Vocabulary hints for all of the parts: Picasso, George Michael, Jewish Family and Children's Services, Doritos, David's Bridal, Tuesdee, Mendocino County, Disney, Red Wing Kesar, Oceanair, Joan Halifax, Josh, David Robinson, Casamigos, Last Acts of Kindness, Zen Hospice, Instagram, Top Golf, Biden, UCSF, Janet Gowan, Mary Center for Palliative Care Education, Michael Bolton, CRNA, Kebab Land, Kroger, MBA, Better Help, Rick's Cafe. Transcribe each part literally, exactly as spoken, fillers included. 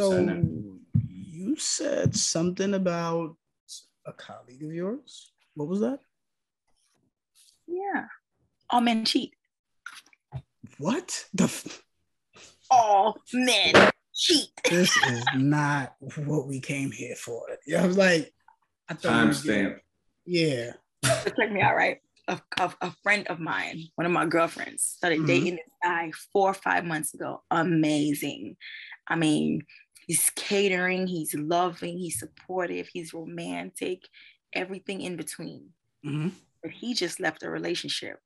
So, so no. You said something about a colleague of yours. What was that? Yeah. All men cheat. What? The f- All men cheat. This is not what we came here for. Yeah, I was like, I thought time stamp. Yeah. Check me out, right? A, a, a friend of mine, one of my girlfriends, started mm-hmm. dating this guy four or five months ago. Amazing. I mean, he's catering, he's loving, he's supportive, he's romantic, everything in between. Mm-hmm. But he just left a relationship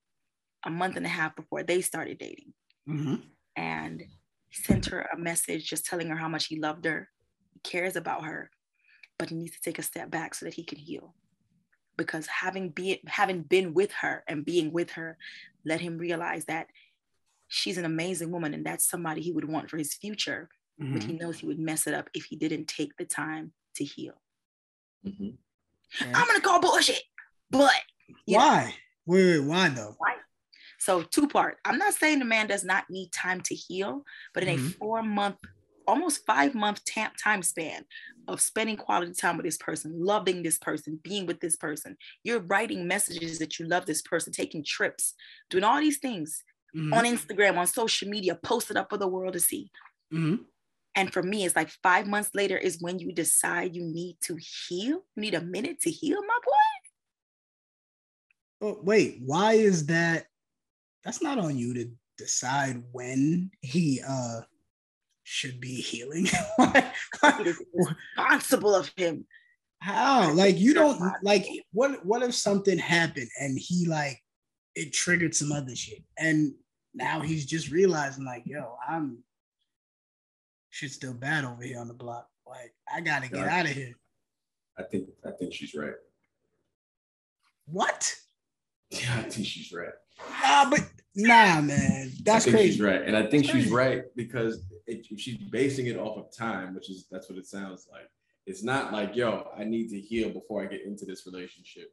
a month and a half before they started dating. Mm-hmm. And he sent her a message just telling her how much he loved her, he cares about her, but he needs to take a step back so that he can heal. Because having, be, having been with her and being with her, let him realize that she's an amazing woman and that's somebody he would want for his future. Mm-hmm. But he knows he would mess it up if he didn't take the time to heal. Mm-hmm. Yeah. I'm going to call bullshit, but... Why? Know, wait, wait, why though? Why? So two part. I'm not saying the man does not need time to heal, but in mm-hmm. a four month, almost five month tam- time span of spending quality time with this person, loving this person, being with this person, you're writing messages that you love this person, taking trips, doing all these things mm-hmm. on Instagram, on social media, posted up for the world to see. Mm-hmm. And for me, it's like five months later is when you decide you need to heal. You need a minute to heal, my boy. But wait, why is that? That's not on you to decide when he uh, should be healing. It is responsible of him. How? Like, you don't, like, what, what if something happened and he, like, it triggered some other shit? And now he's just realizing, like, yo, I'm, shit's still bad over here on the block. Like, I gotta get out of here. I think, I think she's right. What? Yeah, I think she's right. Nah, but nah, man, that's I think crazy. She's right, and I think she's right because it, she's basing it off of time, which is that's what it sounds like. It's not like, yo, I need to heal before I get into this relationship.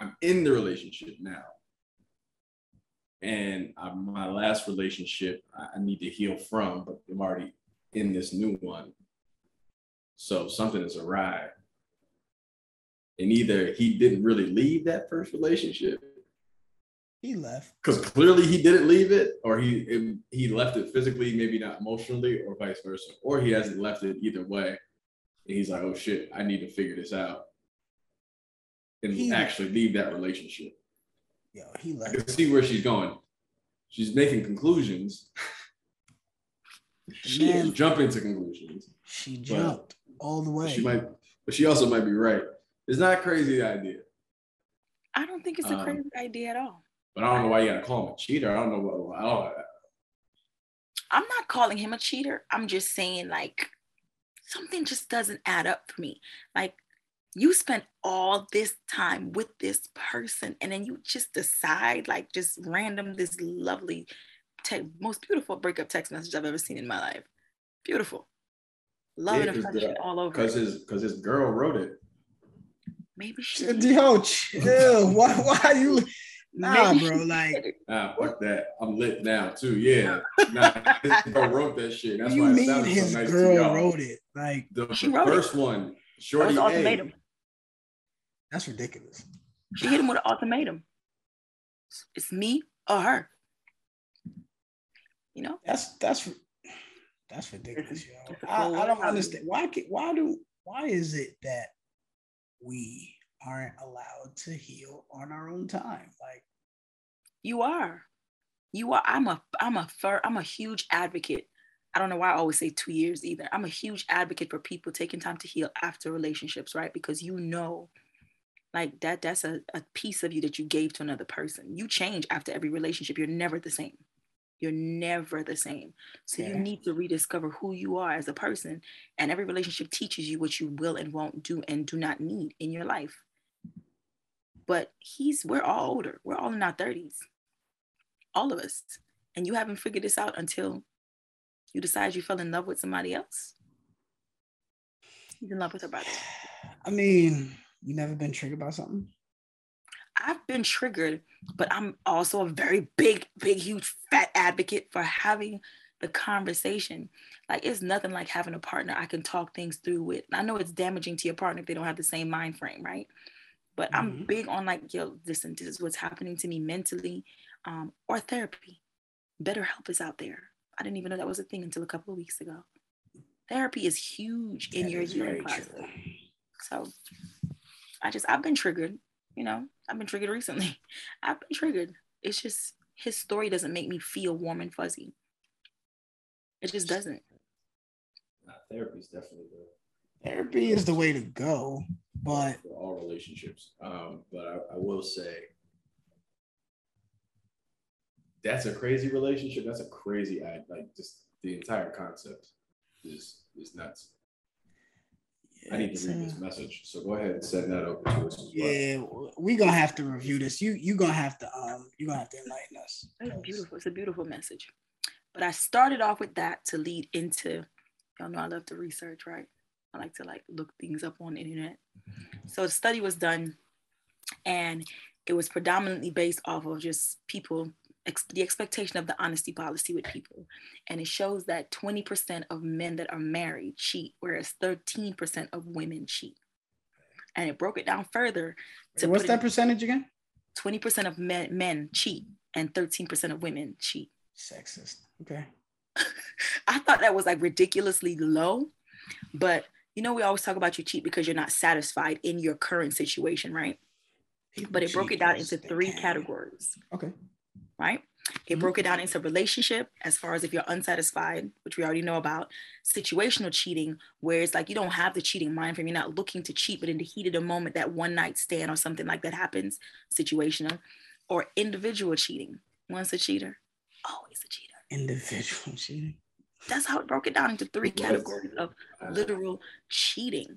I'm in the relationship now, and I, my last relationship I need to heal from, but I'm already in this new one, so something is awry. And either he didn't really leave that first relationship. He left. Because clearly he didn't leave it, or he it, he left it physically, maybe not emotionally, or vice versa. Or he hasn't left it either way. And he's like, oh shit, I need to figure this out. And he, actually leave that relationship. Yo, he left. I can see where she's going. She's making conclusions. She is jumping to conclusions. She jumped all the way. She might, but she also might be right. It's not a crazy idea. I don't think it's a um, crazy idea at all. But I don't know why you gotta call him a cheater. I don't know what. I don't, I'm not calling him a cheater. I'm just saying, like, something just doesn't add up for me. Like, you spent all this time with this person, and then you just decide, like, just random, this lovely, te- most beautiful breakup text message I've ever seen in my life. Beautiful. Love yeah, and affection all over. Because his, because his girl wrote it. Maybe she. Yo, chill. why, why are you? Nah, maybe bro. Like, nah, fuck that. I'm lit now too. Yeah. Nah, his girl wrote that shit. That's why it sounded so nice to y'all. His girl wrote it. Like the, the first it. one, Shorty that A. That's ridiculous. She hit him with an ultimatum. It's me or her. You know. That's that's that's ridiculous, yo. I, I don't understand why. Why do? Why is it that we aren't allowed to heal on our own time? Like, you are, you are. I'm a, I'm a, fir- I'm a huge advocate. I don't know why I always say two years either. I'm a huge advocate for people taking time to heal after relationships, right? Because you know, like that, that's a, a piece of you that you gave to another person. You change after every relationship. You're never the same. You're never the same. So yeah. You need to rediscover who you are as a person. And every relationship teaches you what you will and won't do and do not need in your life. But he's, we're all older. We're all in our thirties. All of us. And you haven't figured this out until you decide you fell in love with somebody else. He's in love with her body. I mean, you never been triggered by something? I've been triggered, but I'm also a very big, big, huge, fat advocate for having the conversation. Like, it's nothing like having a partner I can talk things through with. I know it's damaging to your partner if they don't have the same mind frame, right? But mm-hmm. I'm big on like, yo, listen, this is what's happening to me mentally, um, or therapy. Better Help is out there. I didn't even know that was a thing until a couple of weeks ago. Therapy is huge in that your healing process. True. So I just, I've been triggered, you know, I've been triggered recently. I've been triggered. It's just, his story doesn't make me feel warm and fuzzy. It just doesn't. Nah, therapy is definitely the Therapy is the way to go, but. For all relationships. Um, but I, I will say, that's a crazy relationship. That's a crazy, I, like, just the entire concept is, is nuts. Yeah, I need to read uh, this message. So go ahead and send that over to us as well. Yeah, we're going to have to review this. You, you're going to have to, um, you're going to have to enlighten us. It's beautiful. It's a beautiful message. But I started off with that to lead into, y'all know I love to research, right? I like to like look things up on the internet. So the study was done and it was predominantly based off of just people, ex- the expectation of the honesty policy with people. And it shows that twenty percent of men that are married cheat, whereas thirteen percent of women cheat. And it broke it down further. To What's that percentage again? twenty percent of men, men cheat and thirteen percent of women cheat. Sexist. Okay. I thought that was like ridiculously low, but you know, we always talk about you cheat because you're not satisfied in your current situation, right? People but it broke it down into three can. categories. Okay. Right? It mm-hmm. broke it down into relationship, as far as if you're unsatisfied, which we already know about, situational cheating, where it's like you don't have the cheating mind frame, you're not looking to cheat, but in the heat of the moment, that one night stand or something like that happens, situational, or individual cheating. Once a cheater, always a cheater. Individual cheating. That's how it broke it down into three categories of literal cheating,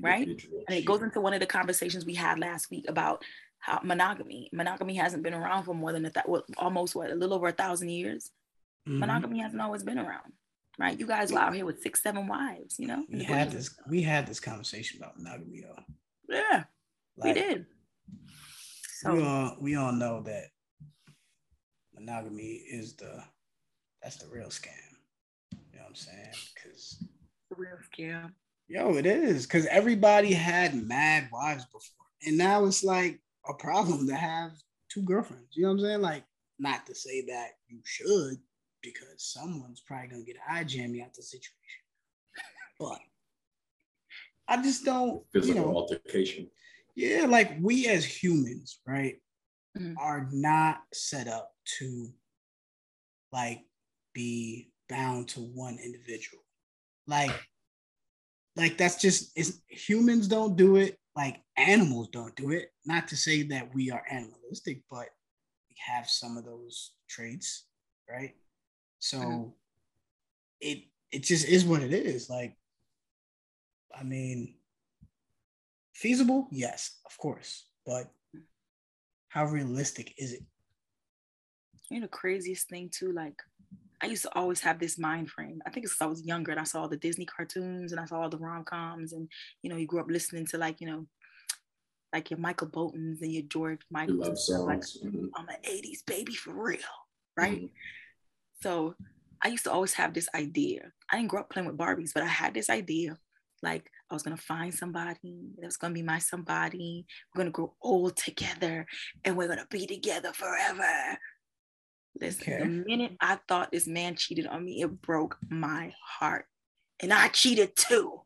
right? And it goes into one of the conversations we had last week about how monogamy. Monogamy hasn't been around for more than a th- well, almost what, a little over a thousand years. Mm-hmm. Monogamy hasn't always been around, right? You guys were out here with six, seven wives, you know? We had this. We had this conversation about monogamy, though. Yeah, like, we did. So we all, we all know that monogamy is the that's the real scam. You know what I'm saying? Because the real scam. Yo, it is. Because everybody had mad wives before, and now it's like a problem to have two girlfriends. You know what I'm saying? Like, not to say that you should, because someone's probably gonna get eye jammy out the situation. But I just don't. Physical you know, altercation. Yeah, like we as humans, right, mm-hmm. are not set up to like be bound to one individual. Like, like that's just, it's, humans don't do it, like animals don't do it. Not to say that we are animalistic, but we have some of those traits, right? So mm-hmm. it it just is what it is. Like, I mean, feasible? Yes, of course. But how realistic is it? You know, the craziest thing too, like, I used to always have this mind frame. I think it's because I was younger and I saw all the Disney cartoons and I saw all the rom-coms and, you know, you grew up listening to like, you know, like your Michael Boltons and your George Michaels. And stuff. Like, mm-hmm. I'm an eighties baby for real, right? Mm-hmm. So I used to always have this idea. I didn't grow up playing with Barbies, but I had this idea. Like I was going to find somebody that was going to be my somebody. We're going to grow old together and we're going to be together forever. Listen, okay. The minute I thought this man cheated on me, it broke my heart. And I cheated too.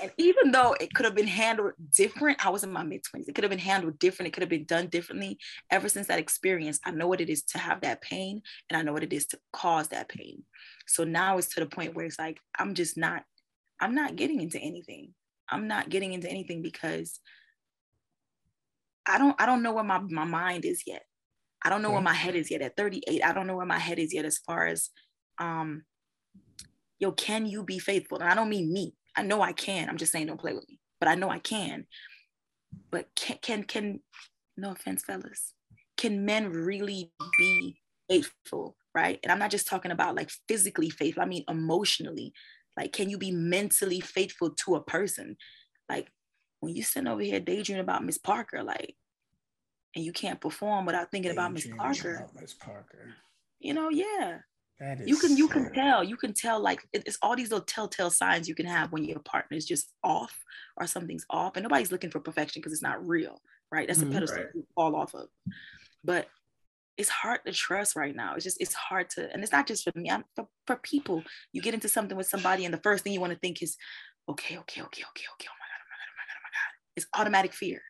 And even though it could have been handled different, I was in my mid-twenties. It could have been handled different. It could have been done differently. Ever since that experience, I know what it is to have that pain. And I know what it is to cause that pain. So now it's to the point where it's like, I'm just not, I'm not getting into anything. I'm not getting into anything because I don't, I don't know where my, my mind is yet. I don't know yeah. where my head is yet at thirty-eight. I don't know where my head is yet as far as, um, yo, can you be faithful? And I don't mean me. I know I can. I'm just saying don't play with me. But I know I can. But can, can, can no offense, fellas, can men really be faithful, right? And I'm not just talking about like physically faithful. I mean emotionally. Like, can you be mentally faithful to a person? Like, when you sitting over here daydreaming about Miss Parker, like, and you can't perform without thinking about Miss Parker. Miss Parker. You know, yeah. That is you can you can tell you can tell like it's all these little telltale signs you can have when your partner is just off or something's off, and nobody's looking for perfection because it's not real, right? That's mm, a pedestal right. you fall off of. But it's hard to trust right now. It's just it's hard to, and it's not just for me. I'm, for for people, you get into something with somebody, and the first thing you want to think is, okay, okay, okay, okay, okay. Oh my god, oh my god, oh my god, oh my god. It's automatic fear.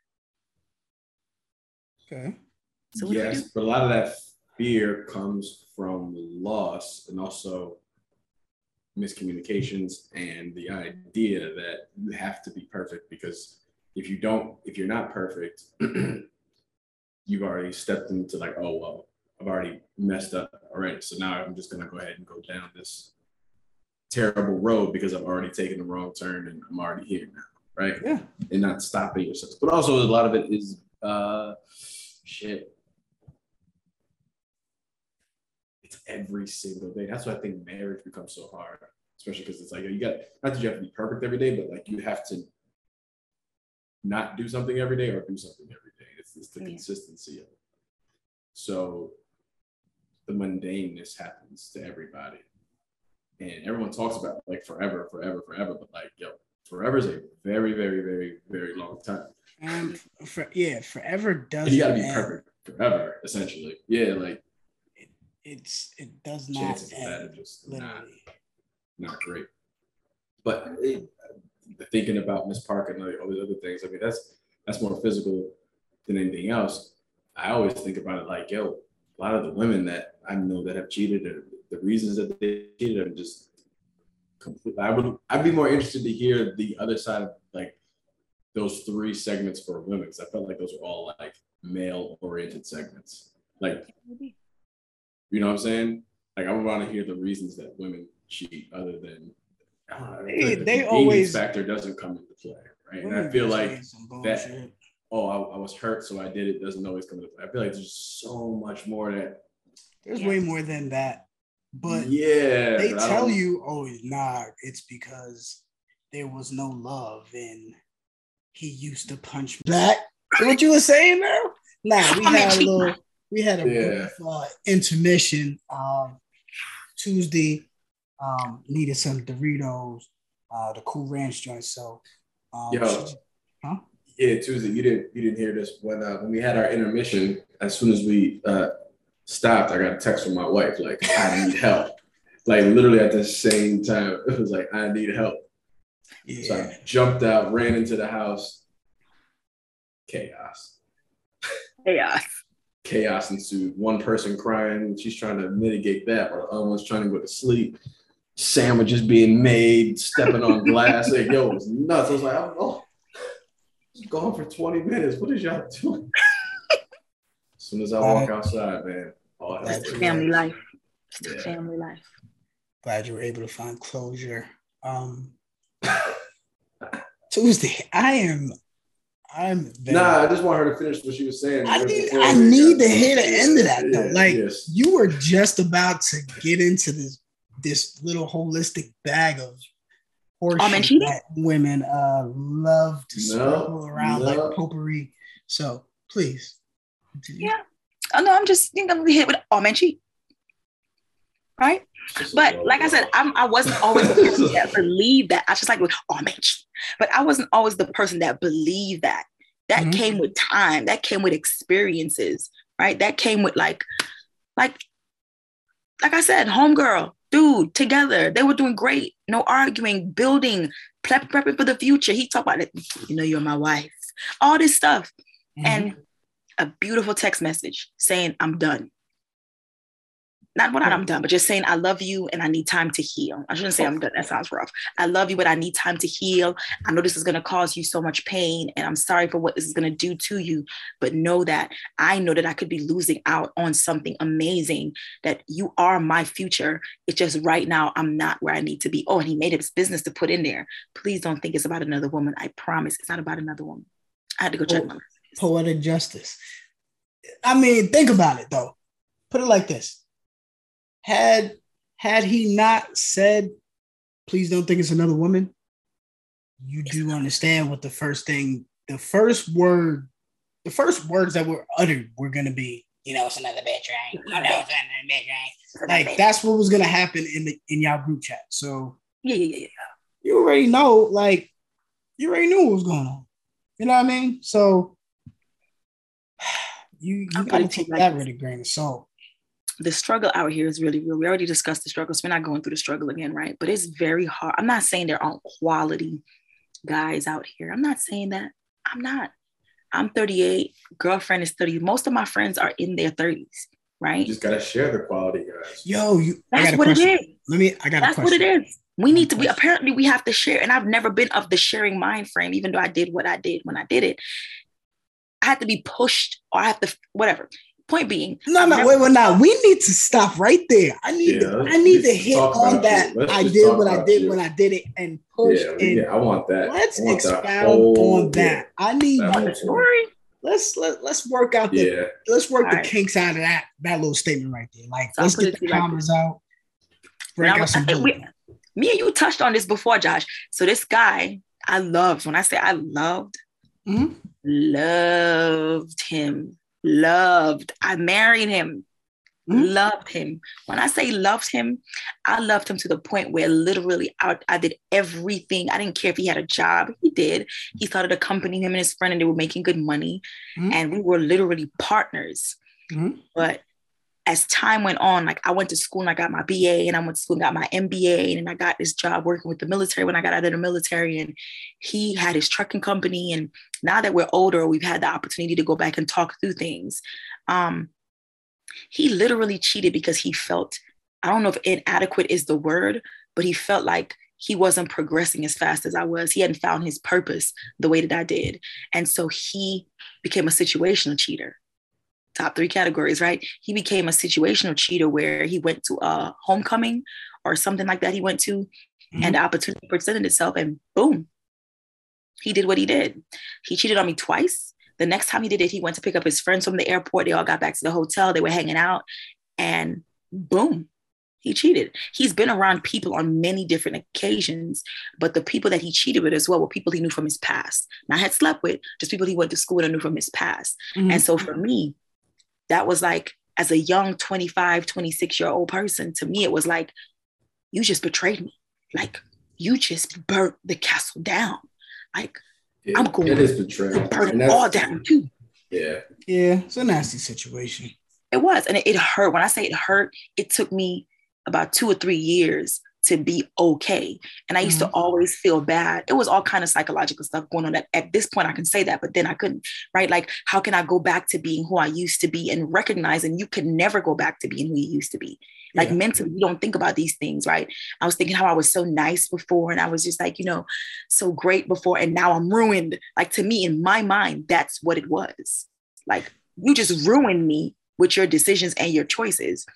Okay. So what yes, do we do? But a lot of that fear comes from loss and also miscommunications and the idea that you have to be perfect, because if you don't, if you're not perfect, you've already stepped into like, oh, well, I've already messed up already. So now I'm just going to go ahead and go down this terrible road because I've already taken the wrong turn and I'm already here now, right? Yeah. And not stopping yourself. But also a lot of it is uh, shit. It's every single day. That's why I think marriage becomes so hard, especially because it's like, you got, not that you have to be perfect every day, but like you have to not do something every day or do something every day. It's, it's the yeah. consistency of it. So the mundaneness happens to everybody. And everyone talks about it, like forever, forever, forever. But like, yo, forever is a very, very, very, very long time. Um, for, yeah, forever doesn't and you gotta be end. Perfect forever, essentially. Yeah, like. It, it's, it does not chances end, of that are just not, not great. But it, thinking about Miss Parker and all these other things, I mean, that's that's more physical than anything else. I always think about it like, yo, a lot of the women that I know that have cheated, or the reasons that they cheated are just complete. I would, I'd be more interested to hear the other side of like those three segments for women, because I felt like those were all like male-oriented segments. Like, you know what I'm saying? Like, I would want to hear the reasons that women cheat, other than I don't know, they, the they always factor doesn't come into play, right? And I feel like that. Oh, I, I was hurt, so I did it. Doesn't always come into play. I feel like there's so much more that. There's yeah. way more than that, but yeah, they but tell you, oh, nah, it's because there was no love and he used to punch me. That what you were saying now? Nah, we had a little, we had a yeah. brief uh, intermission. Um, Tuesdee um, needed some Doritos, uh, the Cool Ranch joint. So, um, yo. She, huh? Yeah, Tuesdee, you didn't you didn't hear this when uh, when we had our intermission. As soon as we uh, stopped, I got a text from my wife like, "I need help." Like literally at the same time, it was like, "I need help." Yeah. So I jumped out, ran into the house. Chaos. Chaos. Chaos ensued. One person crying. She's trying to mitigate that, while the other one's trying to go to sleep. Sandwiches being made, stepping on glass. Like, yo, it was nuts. I was like, oh. Gone for twenty minutes. What is y'all doing? As soon as I walk uh, outside, man. Oh, that's family life. It's yeah. family life. Glad you were able to find closure. Um, Tuesdee, I am. I'm. Very, nah, I just want her to finish what she was saying. I need. I need to hear the end of that though. Yeah, like yes. you were just about to get into this this little holistic bag of. Um, and she that women uh, love to swirl no, around no. like potpourri. So please. Continue. Yeah. Oh, no, I'm just think I'm gonna be hit with um and cheat. Right? But like I said, I'm I wasn't always the person that believed that. I just like with um and cheat. But I wasn't always the person that believed that. That mm-hmm. came with time, that came with experiences, right? That came with like like like I said, homegirl. Dude, together, they were doing great. No arguing, building, prep, prepping for the future. He talked about it. You know, you're my wife. All this stuff. Mm-hmm. And a beautiful text message saying, I'm done. Not what mm-hmm. I'm done, but just saying, I love you and I need time to heal. I shouldn't say I'm done. That sounds rough. I love you, but I need time to heal. I know this is going to cause you so much pain and I'm sorry for what this is going to do to you. But know that I know that I could be losing out on something amazing, that you are my future. It's just right now I'm not where I need to be. Oh, and he made it his business to put in there. Please don't think it's about another woman. I promise it's not about another woman. I had to go check my messages. Poetic justice. I mean, think about it though. Put it like this. Had had he not said, please don't think it's another woman, you do understand what the first thing, the first word, the first words that were uttered were going to be, you know, it's another bitch, right? I know it's another bitch, right? Like, bitch. That's what was gonna happen in the in y'all group chat. So yeah, yeah, yeah. You already know, like, you already knew what was going on. You know what I mean? So you, you gotta take like that with a grain of salt. The struggle out here is really real. We already discussed the struggle, so we're not going through the struggle again, right? But it's very hard. I'm not saying there aren't quality guys out here. I'm not saying that. I'm not. I'm thirty-eight. Girlfriend is thirty. Most of my friends are in their thirties, right? You just gotta share the quality, guys. Yo, you, that's I got a what question. It is. Let me. I got that's a question. That's what it is. We need to. We apparently we have to share, and I've never been of the sharing mind frame. Even though I did what I did when I did it, I had to be pushed, or I have to whatever. Point being, no, no, wait, wait, now we need to stop right there. I need, yeah, to, I need to hit on that. I did what I did you. when I did it, and push. Yeah, and yeah I want that. Let's want expound that on that. Yeah. I need that you. Let's let, let's work out the yeah. let's work All the right. kinks out of that that little statement right there. Like, so let's get the commas like out. Break now, out some. We, me and you touched on this before, Josh. So this guy, I loved. When I say I loved, mm-hmm. loved him. Loved. I married him. Mm-hmm. Loved him. When I say loved him, I loved him to the point where literally I, I did everything. I didn't care if he had a job. He did. He started accompanying him and his friend, and they were making good money. Mm-hmm. And we were literally partners. Mm-hmm. But as time went on, like I went to school and I got my B A, and I went to school and got my M B A, and then I got this job working with the military when I got out of the military, and he had his trucking company. And now that we're older, we've had the opportunity to go back and talk through things. Um, he literally cheated because he felt, I don't know if inadequate is the word, but he felt like he wasn't progressing as fast as I was. He hadn't found his purpose the way that I did. And so he became a situational cheater. Top three categories, right? He became a situational cheater where he went to a homecoming or something like that he went to, mm-hmm. and the opportunity presented itself, and boom, he did what he did. He cheated on me twice. The next time he did it, he went to pick up his friends from the airport. They all got back to the hotel. They were hanging out, and boom, he cheated. He's been around people on many different occasions, but the people that he cheated with as well were people he knew from his past. Not had slept with, just people he went to school with and knew from his past. Mm-hmm. And so for me, that was like, as a young twenty-five, twenty-six-year-old person, to me, it was like, you just betrayed me. Like, you just burnt the castle down. Like, yeah, I'm going to burn it all down, too. Yeah. Yeah, it's a nasty situation. It was, and it, it hurt. When I say it hurt, it took me about two or three years to be okay. And I used mm-hmm. to always feel bad. It was all kind of psychological stuff going on. That at this point I can say that, but then I couldn't, right? Like, how can I go back to being who I used to be, and recognizing you could never go back to being who you used to be. Like, yeah. mentally, you don't think about these things, right? I was thinking how I was so nice before, and I was just like, you know, so great before, and now I'm ruined. Like, to me, in my mind, that's what it was. Like, you just ruined me with your decisions and your choices.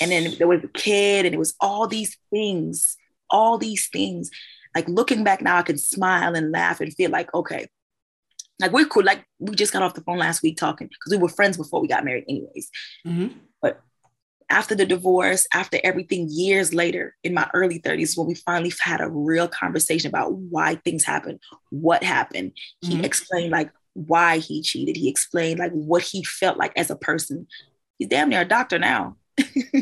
And then there was a kid, and it was all these things, all these things. Like, looking back now, I can smile and laugh and feel like, okay, like, we're cool. Like, we just got off the phone last week talking, because we were friends before we got married anyways. Mm-hmm. But after the divorce, after everything, years later, in my early thirties, when we finally had a real conversation about why things happened, what happened, mm-hmm. he explained, like, why he cheated. He explained, like, what he felt like as a person. He's damn near a doctor now.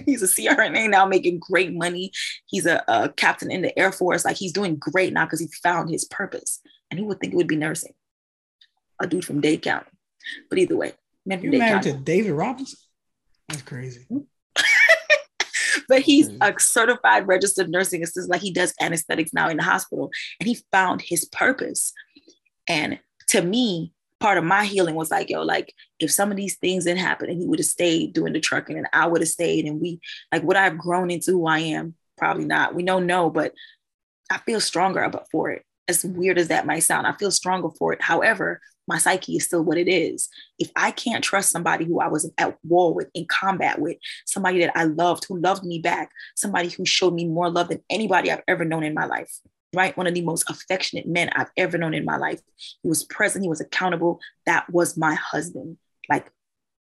He's a C R N A now, making great money. He's a, a captain in the Air Force. Like, he's doing great now because he found his purpose. And who would think it would be nursing? A dude from Dade County. But either way, man, you're married to David Robinson? That's crazy. But he's crazy. A certified registered nursing assistant. Like, he does anesthetics now in the hospital, and he found his purpose. And to me, part of my healing was like, yo, like, if some of these things didn't happen, and he would have stayed doing the trucking, and I would have stayed, and we, like, would I have grown into who I am? Probably not. We don't know, but I feel stronger about for it. As weird as that might sound, I feel stronger for it. However, my psyche is still what it is. If I can't trust somebody who I was at war with, in combat with, somebody that I loved, who loved me back, somebody who showed me more love than anybody I've ever known in my life. Right? One of the most affectionate men I've ever known in my life. He was present. He was accountable. That was my husband. Like,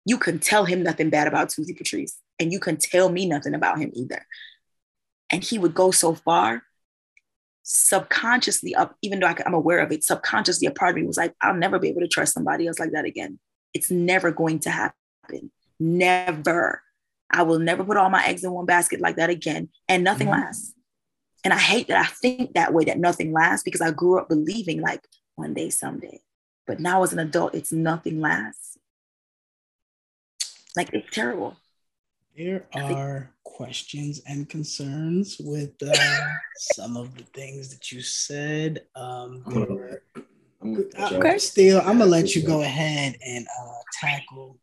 you can tell him nothing bad about Tuesdee Patrice, and you can tell me nothing about him either. And he would go so far subconsciously up, even though I could, I'm aware of it, subconsciously a part of me was like, I'll never be able to trust somebody else like that again. It's never going to happen. Never. I will never put all my eggs in one basket like that again. And nothing mm-hmm. lasts. And I hate that I think that way, that nothing lasts, because I grew up believing like one day, someday. But now as an adult, it's nothing lasts. Like, it's terrible. Here are questions and concerns with uh, some of the things that you said. Um, were, okay. Still, I'm gonna let you go ahead and uh, tackle,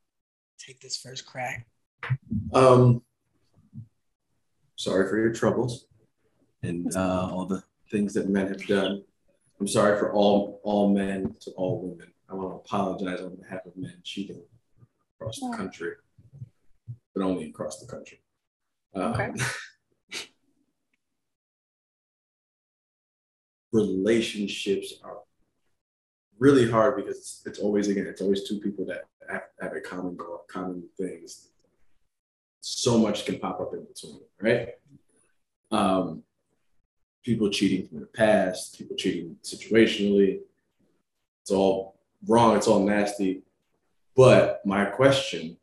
take this first crack. Um, sorry for your troubles and uh, all the things that men have done. I'm sorry for all all men to all women. I want to apologize on behalf of men cheating across the country, but only across the country. Um, okay. Relationships are really hard because it's, it's always, again, it's always two people that have, have a common goal, common things. So much can pop up in between, right? Um, people cheating from the past, people cheating situationally. It's all wrong, it's all nasty. But my question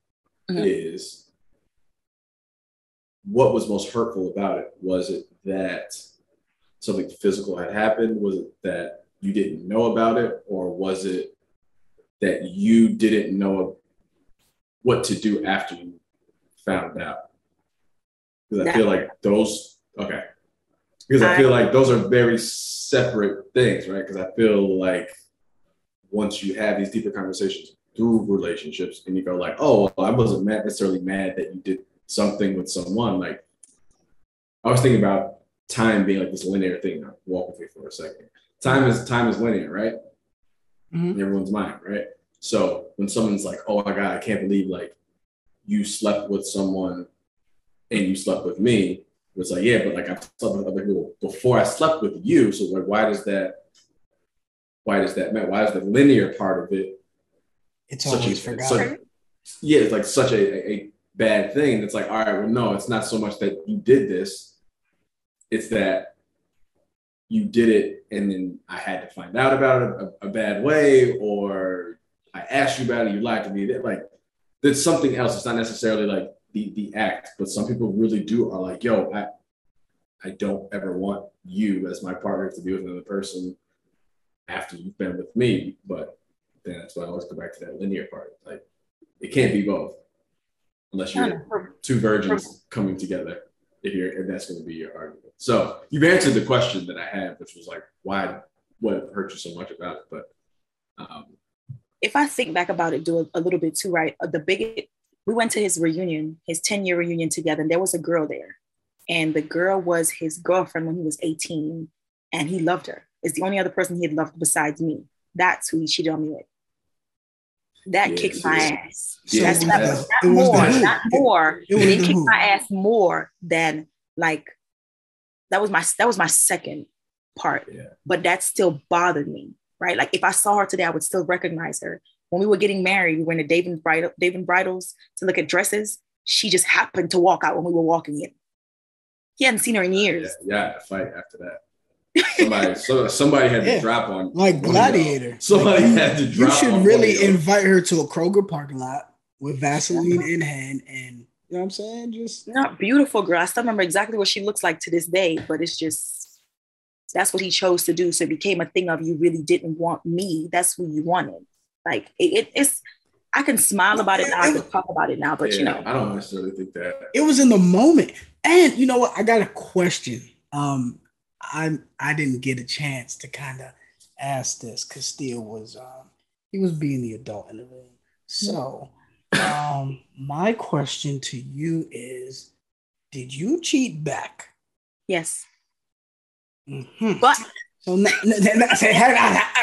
mm-hmm. is, what was most hurtful about it? Was it that something physical had happened? Was it that you didn't know about it? Or was it that you didn't know what to do after you found out? Because I feel like those, okay. Because I feel like those are very separate things, right? Because I feel like once you have these deeper conversations through relationships and you go like, oh, well, I wasn't mad, necessarily mad that you did something with someone. Like, I was thinking about time being like this linear thing. I'll walk with you for a second. Time is time is linear, right? Mm-hmm. In everyone's mind, right? So when someone's like, oh my God, I can't believe like you slept with someone and you slept with me. It's like, yeah, but like I slept with other people before I slept with you. So like, why does that, why does that matter? Why is the linear part of it? It's such always a, forgotten. Such, yeah, it's like such a, a bad thing. And it's like, all right, well, no, it's not so much that you did this. It's that you did it and then I had to find out about it a, a bad way, or I asked you about it, you lied to me. Like, there's something else. It's not necessarily like the the act, but some people really do are like, yo, I I don't ever want you as my partner to be with another person after you've been with me. But then that's why I always go back to that linear part. Like, it can't be both unless you're two virgins coming together. If you're, and that's going to be your argument. So you've answered the question that I had, which was like, why, what hurt you so much about it? But um, if I think back about it, do a, a little bit too, right? The biggest, we went to his reunion, his ten year reunion together, and there was a girl there. And the girl was his girlfriend when he was eighteen, and he loved her. It's the only other person he had loved besides me. That's who he cheated on me with. That yeah, kicked my was, ass. Yeah, That's not, not more, not more. It, it kicked my ass more than like, that was my, that was my second part, yeah. But that still bothered me, right? Like, if I saw her today, I would still recognize her. When we were getting married, we went to David's Bridal, David's Bridal's to look at dresses. She just happened to walk out when we were walking in. He hadn't seen her in years. Yeah, yeah, a fight after that. Somebody, so somebody had yeah. to drop on like Gladiator. Somebody like, had to drop. You should on really invite her to a Kroger parking lot with Vaseline in hand, and you know what I'm saying? Just not beautiful girl. I still remember exactly what she looks like to this day, but it's just that's what he chose to do. So it became a thing of, you really didn't want me. That's who you wanted. Like it, it, it's. I can smile about it now. I can talk about it now, but yeah, you know, I don't necessarily think that it was in the moment. And you know what? I got a question. Um. I I didn't get a chance to kind of ask this because Steele was um, he was being the adult in the room. So um, my question to you is: did you cheat back? Yes. Mm-hmm. But so now, now, now,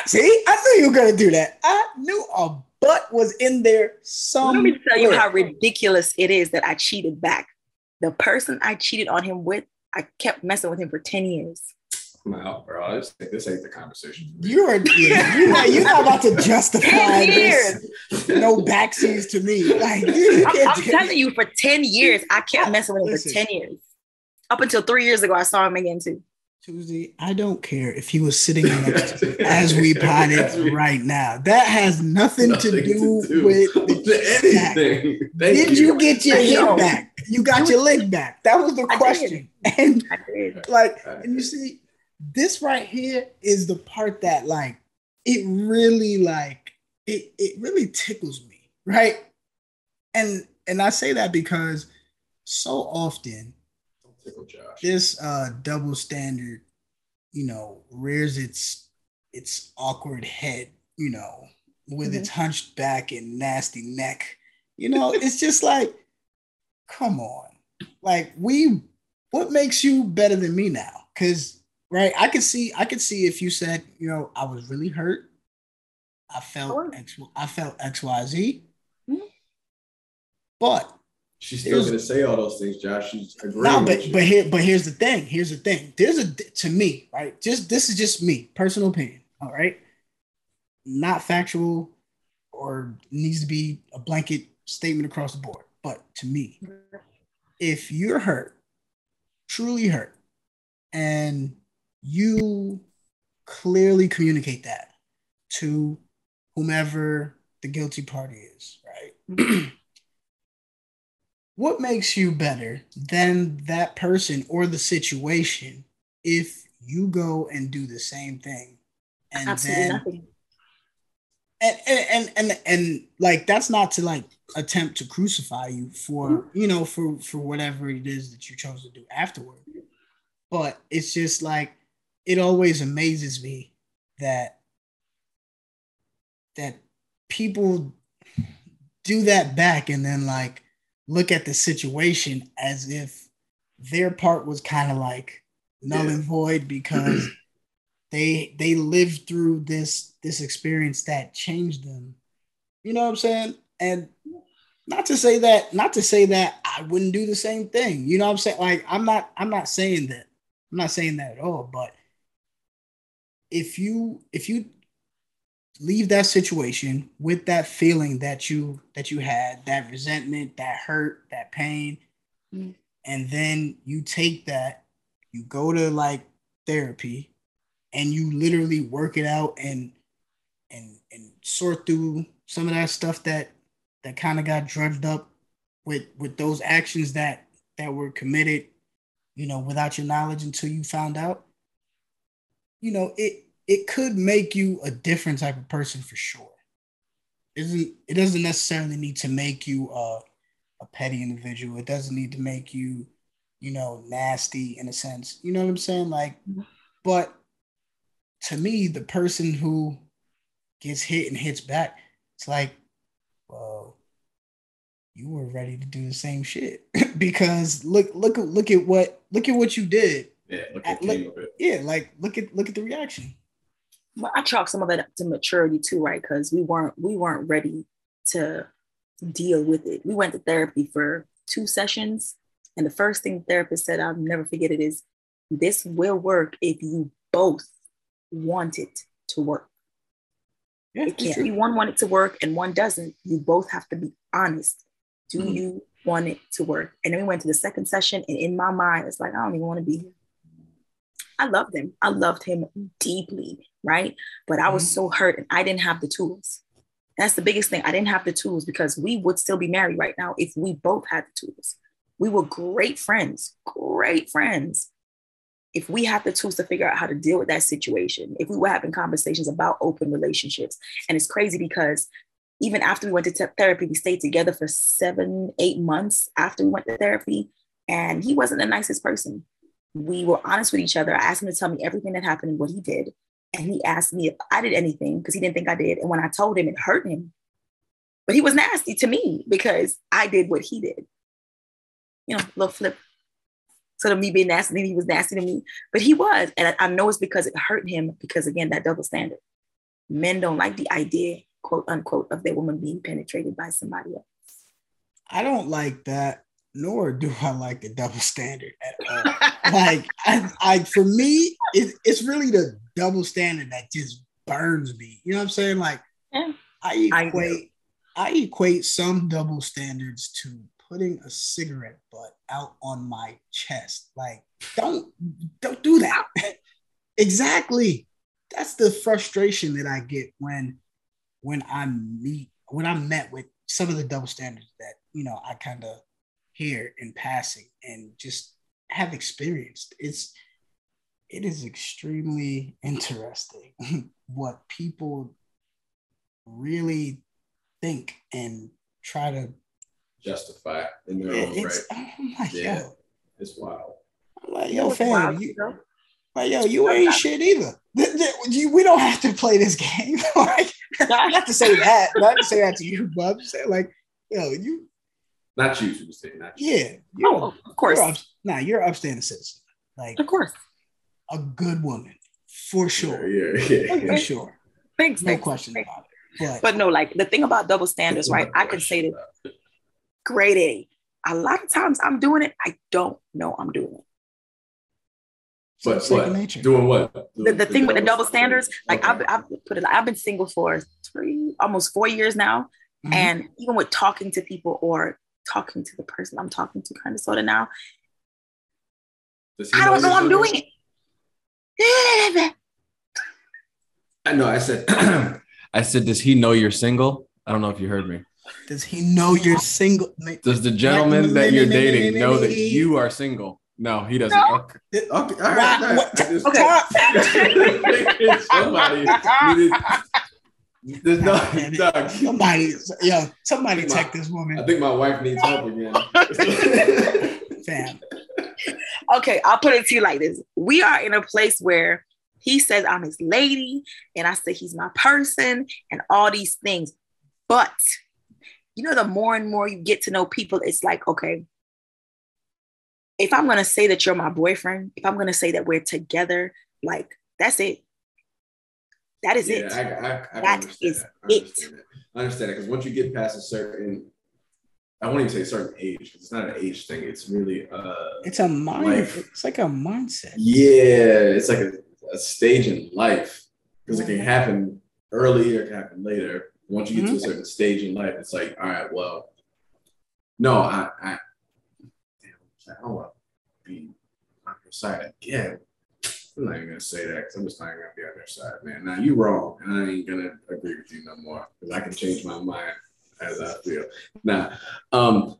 see, I knew you were gonna do that. I knew a butt was in there somewhere. Let me tell you how ridiculous it is that I cheated back. The person I cheated on him with, I kept messing with him for ten years. Wow, bro, this, this ain't the conversation. You are, yeah, you're not, you're not about to justify this. No backseas to me. Like, I'm, I'm telling you, for ten years, I kept messing with him Listen. for ten years. Up until three years ago, I saw him again, too. Tuesdee, I don't care if he was sitting next to as we pod it right now. That has nothing, nothing to, do to do with anything. Did you, you get your hit back? You got your leg back. That was the I question. Did. And I did. like, I did. And you see, this right here is the part that like it really like it it really tickles me, right? And and I say that because so often Josh. This uh, double standard, you know, rears its its awkward head, you know, with mm-hmm. its hunched back and nasty neck. You know, it's just like, come on. Like, we, what makes you better than me now? Because, right, I could see, I could see if you said, you know, I was really hurt. I felt, sure. X, I felt X, Y, Z. Mm-hmm. But she's still going to say all those things, Josh. She's agreeing no, but, with you. But, here, but here's the thing. Here's the thing. There's a, to me, right? Just this is just me, personal opinion, all right? Not factual or needs to be a blanket statement across the board. But to me, if you're hurt, truly hurt, and you clearly communicate that to whomever the guilty party is, right? What makes you better than that person or the situation if you go and do the same thing? And Absolutely then, nothing. And, and, and, and, and like, that's not to like attempt to crucify you for, mm-hmm. you know, for, for whatever it is that you chose to do afterward. But it's just like, it always amazes me that, that people do that back and then like, look at the situation as if their part was kind of like null yeah. and void because they they lived through this this experience that changed them. You know what I'm saying? And not to say that, not to say that I wouldn't do the same thing. You know what I'm saying? Like I'm not I'm not saying that. I'm not saying that at all. But if you if you leave that situation with that feeling that you that you had, that resentment, that hurt, that pain. Mm. And then you take that, you go to like therapy and you literally work it out and and and sort through some of that stuff that that kind of got drudged up with with those actions that that were committed, you know, without your knowledge until you found out. You know, it It could make you a different type of person for sure. It doesn't, it doesn't necessarily need to make you a, a petty individual. It doesn't need to make you, you know, nasty in a sense. You know what I'm saying? Like, but to me, the person who gets hit and hits back, it's like, well, you were ready to do the same shit because look, look, look at what, look at what you did. Yeah, look at, look, came of it. Yeah, like look at, look at the reaction. Well, I chalk some of it up to maturity too, right? Because we weren't we weren't ready to deal with it. We went to therapy for two sessions, and the first thing the therapist said, I'll never forget it, is this will work if you both want it to work. Yeah, it can't be one wanted to work and one doesn't. You both have to be honest. Do mm-hmm. you want it to work? And then we went to the second session, and in my mind, it's like I don't even want to be here. I loved him. I loved him deeply, right? But I was so hurt and I didn't have the tools. That's the biggest thing. I didn't have the tools because we would still be married right now if we both had the tools. We were great friends, great friends. If we had the tools to figure out how to deal with that situation, if we were having conversations about open relationships. And it's crazy because even after we went to te- therapy, we stayed together for seven, eight months after we went to therapy. And he wasn't the nicest person. We were honest with each other. I asked him to tell me everything that happened and what he did. And he asked me if I did anything because he didn't think I did. And when I told him, it hurt him. But he was nasty to me because I did what he did. You know, little flip. So to me being nasty, then he was nasty to me. But he was. And I, I know it's because it hurt him because, again, that double standard. Men don't like the idea, quote, unquote, of their woman being penetrated by somebody else. I don't like that. Nor do I like the double standard at all. Like, I, I, for me, it, it's really the double standard that just burns me. You know what I'm saying? Like, yeah, I equate, I, I equate some double standards to putting a cigarette butt out on my chest. Like, don't, don't do that. Exactly. That's the frustration that I get when, when I meet, when I'm met with some of the double standards that, you know, I kind of hear in passing and just have experienced. It's, it is extremely interesting what people really think and try to justify in their own right. I'm like, yeah, yo, it's wild. I'm like, yo, fam, you, like, yo, you ain't shit either. We don't have to play this game. Like, I have to say that. Not to say that to you, but I'm saying, like, yo, you. Not you, you say not you. Yeah. Oh, of course. You're up, nah, you're an upstanding citizen. Like, of course. A good woman, for sure. Yeah, yeah, yeah. For sure. Thanks. No thanks, question thanks. about it. But, but no, like the thing about double standards, right? I can say that grade A, a lot of times I'm doing it, I don't know I'm doing it. But what? Nature. Doing what? The, the thing with the double standards, like okay. I've, I've put it, I've been single for three, almost four years now. Mm-hmm. And even with talking to people or talking to the person I'm talking to kind of sort of now, I don't know I'm doing it. I know. I said, I said, does he know you're single? I don't know if you heard me. Does he know you're single? Does the gentleman that you're dating know that you are single? No, he doesn't. No. Okay. Okay. All right. All right. Just, okay. Somebody needed, there's no, Doug. Somebody, yo, somebody my, check this woman. I think my wife needs help again. Damn. Okay, I'll put it to you like this. We are in a place where he says I'm his lady, and I say he's my person, and all these things. But, you know, the more and more you get to know people, it's like, okay, if I'm going to say that you're my boyfriend, if I'm going to say that we're together, like, that's it. That is yeah, it. I, I, I that is that. I it. That. I understand it, because once you get past a certain... I won't even say a certain age, because it's not an age thing. It's really uh it's a mind life. It's like a mindset. Yeah, it's like a, a stage in life. Because mm-hmm. it can happen early or it can happen later. Once you get mm-hmm. to a certain stage in life, it's like, all right, well, no, I I, damn, I don't want to be on your side again. I'm not even gonna say that because I'm just not gonna be on their side, man. Now you wrong, and I ain't gonna agree with you no more because I can change my mind as I feel. Now, um,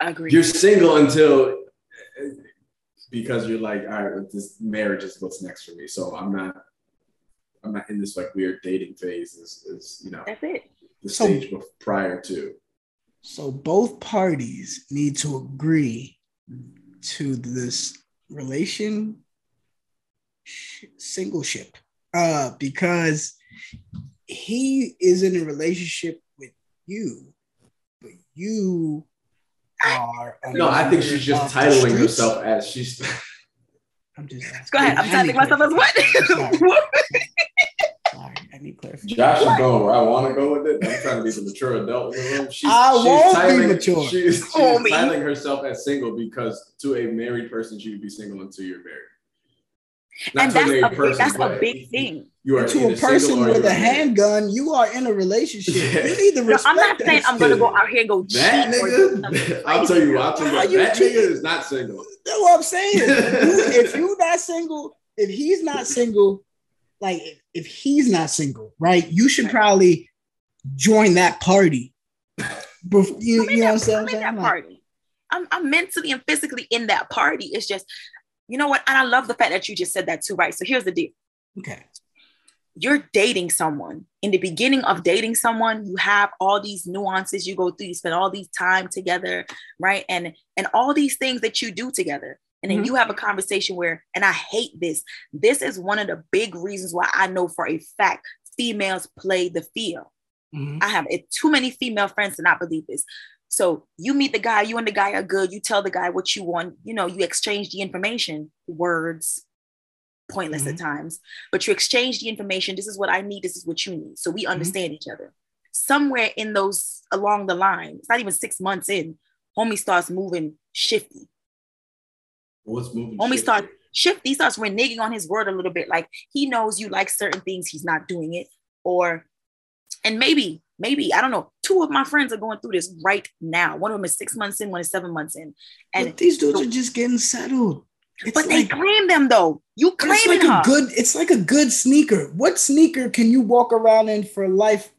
I agree. You're single until, because you're like, all right, this marriage is what's next for me. So I'm not, I'm not in this like weird dating phase. Is, is you know, that's it. The so, stage prior to. So both parties need to agree to this relation sh- singleship, uh, because he is in a relationship you, but you are. No, I think she's just titling herself as she's. I'm just. Go ahead. I'm titling myself as what? Sorry. Sorry, I need clarification. Josh should go where I want to go with it. I'm trying to be the mature adult in the room. She's, I she's won't titling, be mature. She's, she's oh, titling herself as single because to a married person, she would be single until you're married. Not and that's, a, person, that's a big thing. You are to a person with a handgun, you are in a relationship. Yeah. You need to respect. No, I'm not saying I'm going to go out here and go cheat. That nigga, I'll tell you, I'll tell you, that nigga is not single. That's what I'm saying. If you're not single, if he's not single, like if, if he's not single, right? You should probably join that party. Bef- you, you know that, what I'm saying? I'm in that party. I'm, I'm mentally and physically in that party. It's just. You know what? And I love the fact that you just said that too, right? So here's the deal. Okay. You're dating someone. In the beginning of dating someone, you have all these nuances you go through. You spend all these time together, right? And and all these things that you do together. And then mm-hmm. you have a conversation where, and I hate this. This is one of the big reasons why I know for a fact females play the field. Mm-hmm. I have too many female friends to not believe this. So you meet the guy, you and the guy are good. You tell the guy what you want. You know, you exchange the information, words, pointless mm-hmm. at times, but you exchange the information. This is what I need. This is what you need. So we understand mm-hmm. each other. Somewhere in those, along the line, it's not even six months in, homie starts moving shifty. What's moving homie shifty? Starts shifty, starts reneging on his word a little bit. Like he knows you like certain things. He's not doing it. Or, and maybe, maybe, I don't know, two of my friends are going through this right now. One of them is six months in, one is seven months in. And but these dudes so, are just getting settled. It's but like, they claim them though. You claiming like her. A good, it's like a good sneaker. What sneaker can you walk around in for life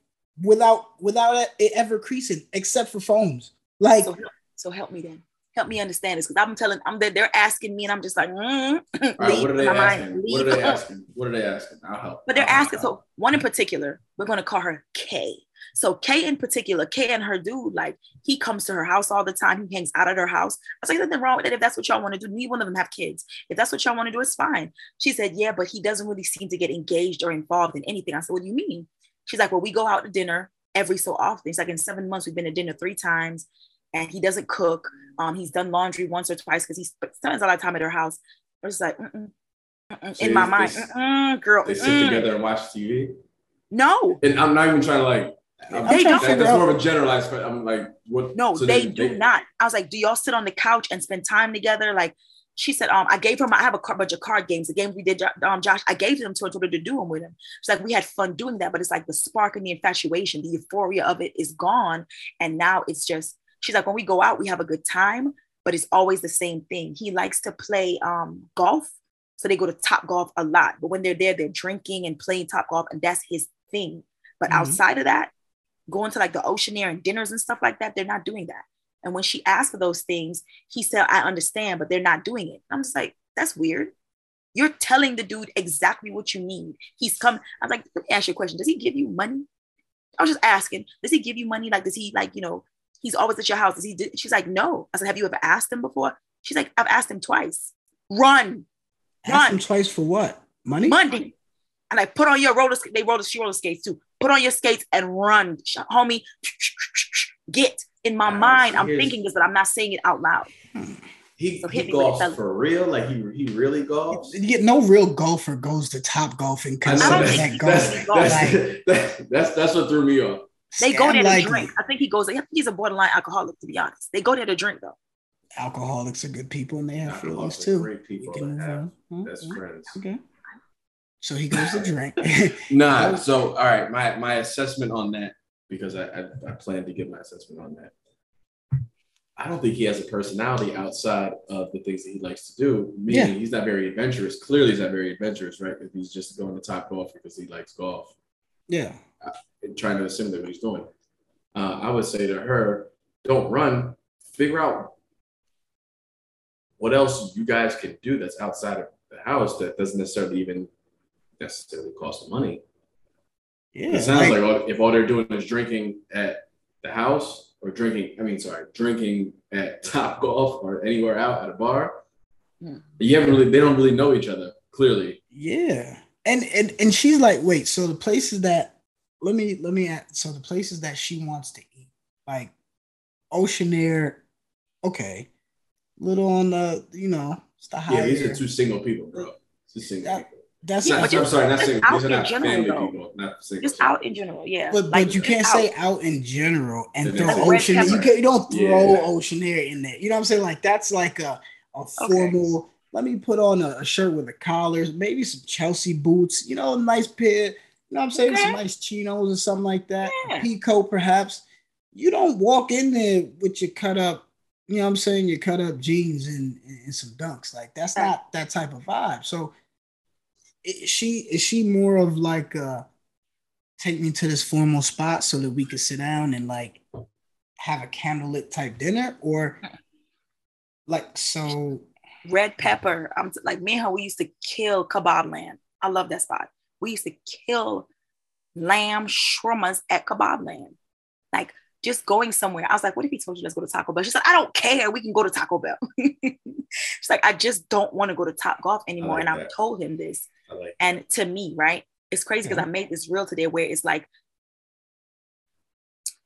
without without it ever creasing, except for foams? Like, so, so help me then. Help me understand this, because I'm telling, I'm that they're asking me, and I'm just like, mm, leave right, what are they my asking? Mind. What are they asking? What are they asking? I'll help. But they're I'll asking. Help. So one in particular, we're gonna call her Kay. So Kay in particular, Kay and her dude, like he comes to her house all the time. He hangs out at her house. I was like, nothing wrong with it. If that's what y'all want to do, neither one of them have kids. If that's what y'all want to do, it's fine. She said, yeah, but he doesn't really seem to get engaged or involved in anything. I said, what do you mean? She's like, well, we go out to dinner every so often. It's like in seven months, we've been to dinner three times. And he doesn't cook. Um, he's done laundry once or twice because he spends a lot of time at her house. I was like, mm-mm, mm-mm. So in my mind, they, mm-mm, girl. They mm-mm. sit together and watch T V? No. And I'm not even trying to like, I'm they trying, don't. That's more of a generalized, but I'm like, what? No, so they, they do they, not. I was like, do y'all sit on the couch and spend time together? Like, she said, um, I gave her my, I have a bunch of card games. The game we did, um, Josh, I gave them to her, told her to do them with him. She's like, we had fun doing that, but it's like the spark and the infatuation, the euphoria of it is gone. And now it's just, she's like, when we go out, we have a good time, but it's always the same thing. He likes to play um, golf. So they go to Top Golf a lot, but when they're there, they're drinking and playing Top Golf, and that's his thing. But mm-hmm. outside of that, going to like the Oceanair and dinners and stuff like that, they're not doing that. And when she asked for those things, he said, I understand, but they're not doing it. I'm just like, that's weird. You're telling the dude exactly what you need. He's come. I was like, let me ask you a question. Does he give you money? I was just asking, does he give you money? Like, does he like, you know, he's always at your house. Is he? Did? She's like, no. I said, have you ever asked him before? She's like, I've asked him twice. Run, asked run. Him twice for what? Money. Money. And I put on your roller. They roller. She roller skates too. Put on your skates and run, homie. Get in my now, mind. I'm thinking this, but I'm not saying it out loud. Hmm. He, so he golfs for real? Like he he really golfs? Yeah, no real golfer goes to Top Golf and comes out of that golf. That's that's, like, that's that's that's what threw me off. They go there like, to drink. I think he goes, he's a borderline alcoholic, to be honest. They go there to drink, though. Alcoholics are good people, and they have feelings, too. Great people that have uh, best mm-hmm. friends. Okay. So he goes to drink. Nah, so, all right, my, my assessment on that, because I, I, I plan to give my assessment on that. I don't think he has a personality outside of the things that he likes to do. Meaning yeah. he's not very adventurous. Clearly, he's not very adventurous, right? If he's just going to Top Golf because he likes golf. Yeah. I, trying to assimilate what he's doing. Uh, I would say to her, don't run, figure out what else you guys can do that's outside of the house that doesn't necessarily even necessarily cost money. Yeah, it sounds like, like all, if all they're doing is drinking at the house or drinking, I mean, sorry, drinking at Top Golf or anywhere out at a bar, yeah. you haven't really, they don't really know each other, clearly. Yeah. And, and, and she's like, wait, so the places that, Let me let me add, so the places that she wants to eat, like Oceanair, okay, little on the you know it's the higher. Yeah, these are two single people, bro. Two single that, people. That's yeah, not, I'm sorry, not single. These are not general, family though. People, not single. Just people. Out in general, yeah. But like, but you can't out. say out in general and throw Oceanair. You, can, you don't throw yeah. Oceanair in there. You know what I'm saying? Like that's like a a formal. Okay. Let me put on a, a shirt with a collar, maybe some Chelsea boots. You know, a nice pair. You know what I'm saying? Okay. Some nice chinos or something like that. Yeah. Pico, perhaps. You don't walk in there with your cut up, you know what I'm saying, your cut up jeans and, and some dunks. Like, that's right. Not that type of vibe. So is she is she more of like, uh, take me to this formal spot so that we could sit down and like have a candlelit type dinner? Or like, so. Red pepper. I'm t- like, me and her, we used to kill Kebab Land. I love that spot. We used to kill lamb shawarmas at Kebab Land. Like, just going somewhere. I was like, what if he told you let's go to Taco Bell? She's like, I don't care. We can go to Taco Bell. She's like, I just don't want to go to Top Golf anymore. Like and that. I've told him this. Like and to me, right? It's crazy because yeah. I made this reel today where it's like,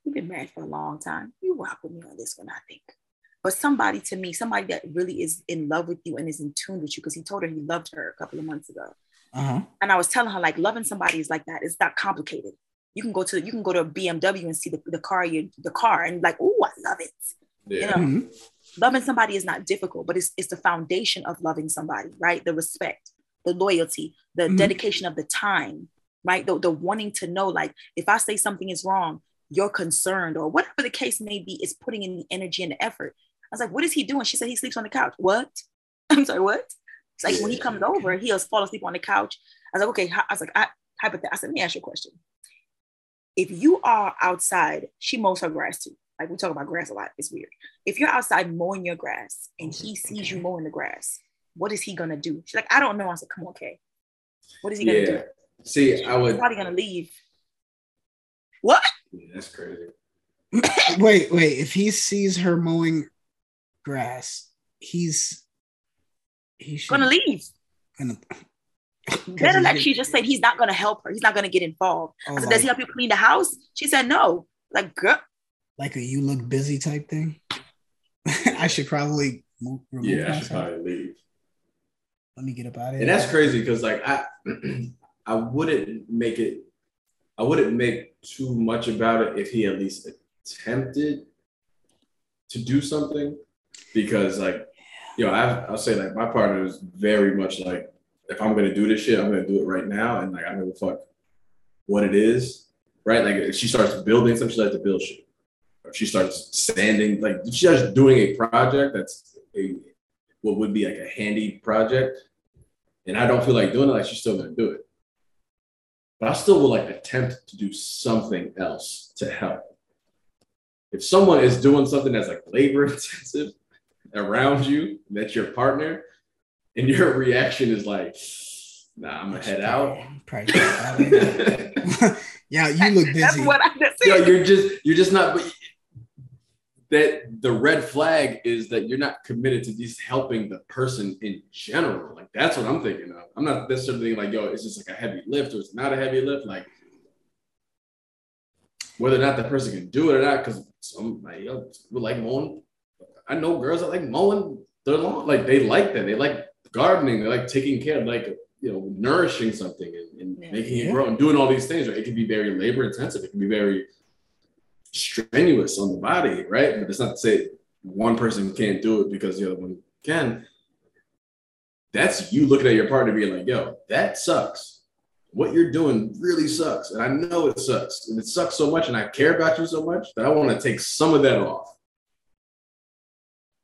you've been married for a long time. You rock with me on this one, I think. But somebody to me, somebody that really is in love with you and is in tune with you, because he told her he loved her a couple of months ago. Uh-huh. And I was telling her, like, loving somebody is like that. It's not complicated. You can go to you can go to a B M W and see the, the car you the car and like, oh, I love it. Yeah. You know, mm-hmm. loving somebody is not difficult, but it's it's the foundation of loving somebody, right? The respect, the loyalty, the mm-hmm. dedication of the time, right? The the wanting to know, like, if I say something is wrong, you're concerned or whatever the case may be, is putting in the energy and the effort. I was like, what is he doing? She said, he sleeps on the couch. What? I'm sorry, what? It's like, when he comes over, he'll fall asleep on the couch. I was like, okay. I was like, I, hypothetically, I said, let me ask you a question. If you are outside, she mows her grass too. Like, we talk about grass a lot. It's weird. If you're outside mowing your grass and he sees you mowing the grass, what is he going to do? She's like, I don't know. I said, come on, Kay. What is he going to yeah. do? See, she's I would. He's probably going to leave. What? Yeah, that's crazy. wait, wait. If he sees her mowing grass, he's he should going to leave. Gonna... Better like she just said, he's not going to help her. He's not going to get involved. Oh, I said, like, does he help you clean the house? She said, no. Like, girl. Like a you look busy type thing. I should probably move. Remove yeah, I should probably leave. Let me get up out of here. And that's crazy because, like, I, I wouldn't make it. I wouldn't make too much about it if he at least attempted to do something, because, like, you know, I've, I'll say, like, my partner is very much like, if I'm gonna do this shit, I'm gonna do it right now, and, like, I don't give a fuck what it is, right? Like, if she starts building something, she likes to build shit. If she starts sanding, like, if she starts doing a project that's a what would be like a handy project, and I don't feel like doing it, like, she's still gonna do it. But I still will, like, attempt to do something else to help. If someone is doing something that's, like, labor intensive around you, and that's your partner, and your reaction is like, nah, I'm gonna head out. Yeah, you look busy. That's what I just said. Yo, you're just you're just not. But that the red flag is that you're not committed to just helping the person in general. Like, that's what I'm thinking of. I'm not necessarily thinking, like, yo, it's just like a heavy lift or it's not a heavy lift. Like, whether or not the person can do it or not, because some, like, yo, we like mowing. I know girls that like mowing their lawn. Like, they like that. They like gardening. They like taking care of, like, you know, nourishing something and, and yeah. making it yeah. grow and doing all these things. Right? It can be very labor intensive. It can be very strenuous on the body, right? But it's not to say one person can't do it because the other one can. That's you looking at your partner being like, yo, that sucks. What you're doing really sucks. And I know it sucks. And it sucks so much and I care about you so much that I want to take some of that off.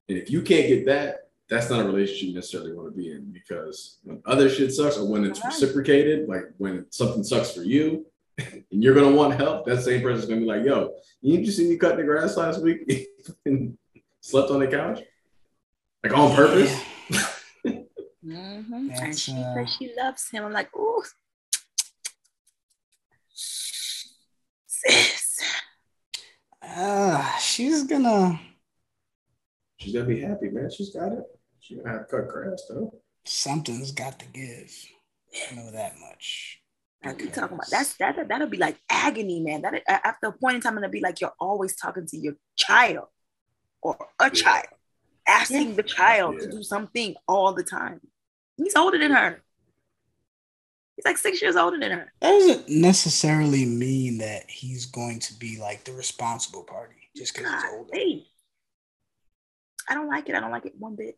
And if you can't get that, that's not a relationship you necessarily want to be in, because when other shit sucks or when it's reciprocated, like when something sucks for you, and you're going to want help, that same person's going to be like, yo, you just see me cutting the grass last week and slept on the couch? Like, on purpose? Yeah. mm-hmm. And she uh... said she loves him. I'm like, ooh. Sis. Uh, she's going to... She's going to be happy, man. She's got it. She's going to have to cut grass, though. Something's got to give. I know that much. Like, you talking about that's that that'll be like agony, man. That after a point in time, it'll be like you're always talking to your child or a yeah. child, asking yeah. the child yeah. to do something all the time. He's older than her. He's like six years older than her. That doesn't necessarily mean that he's going to be like the responsible party just because he's older. Hey. I don't like it. I don't like it one bit.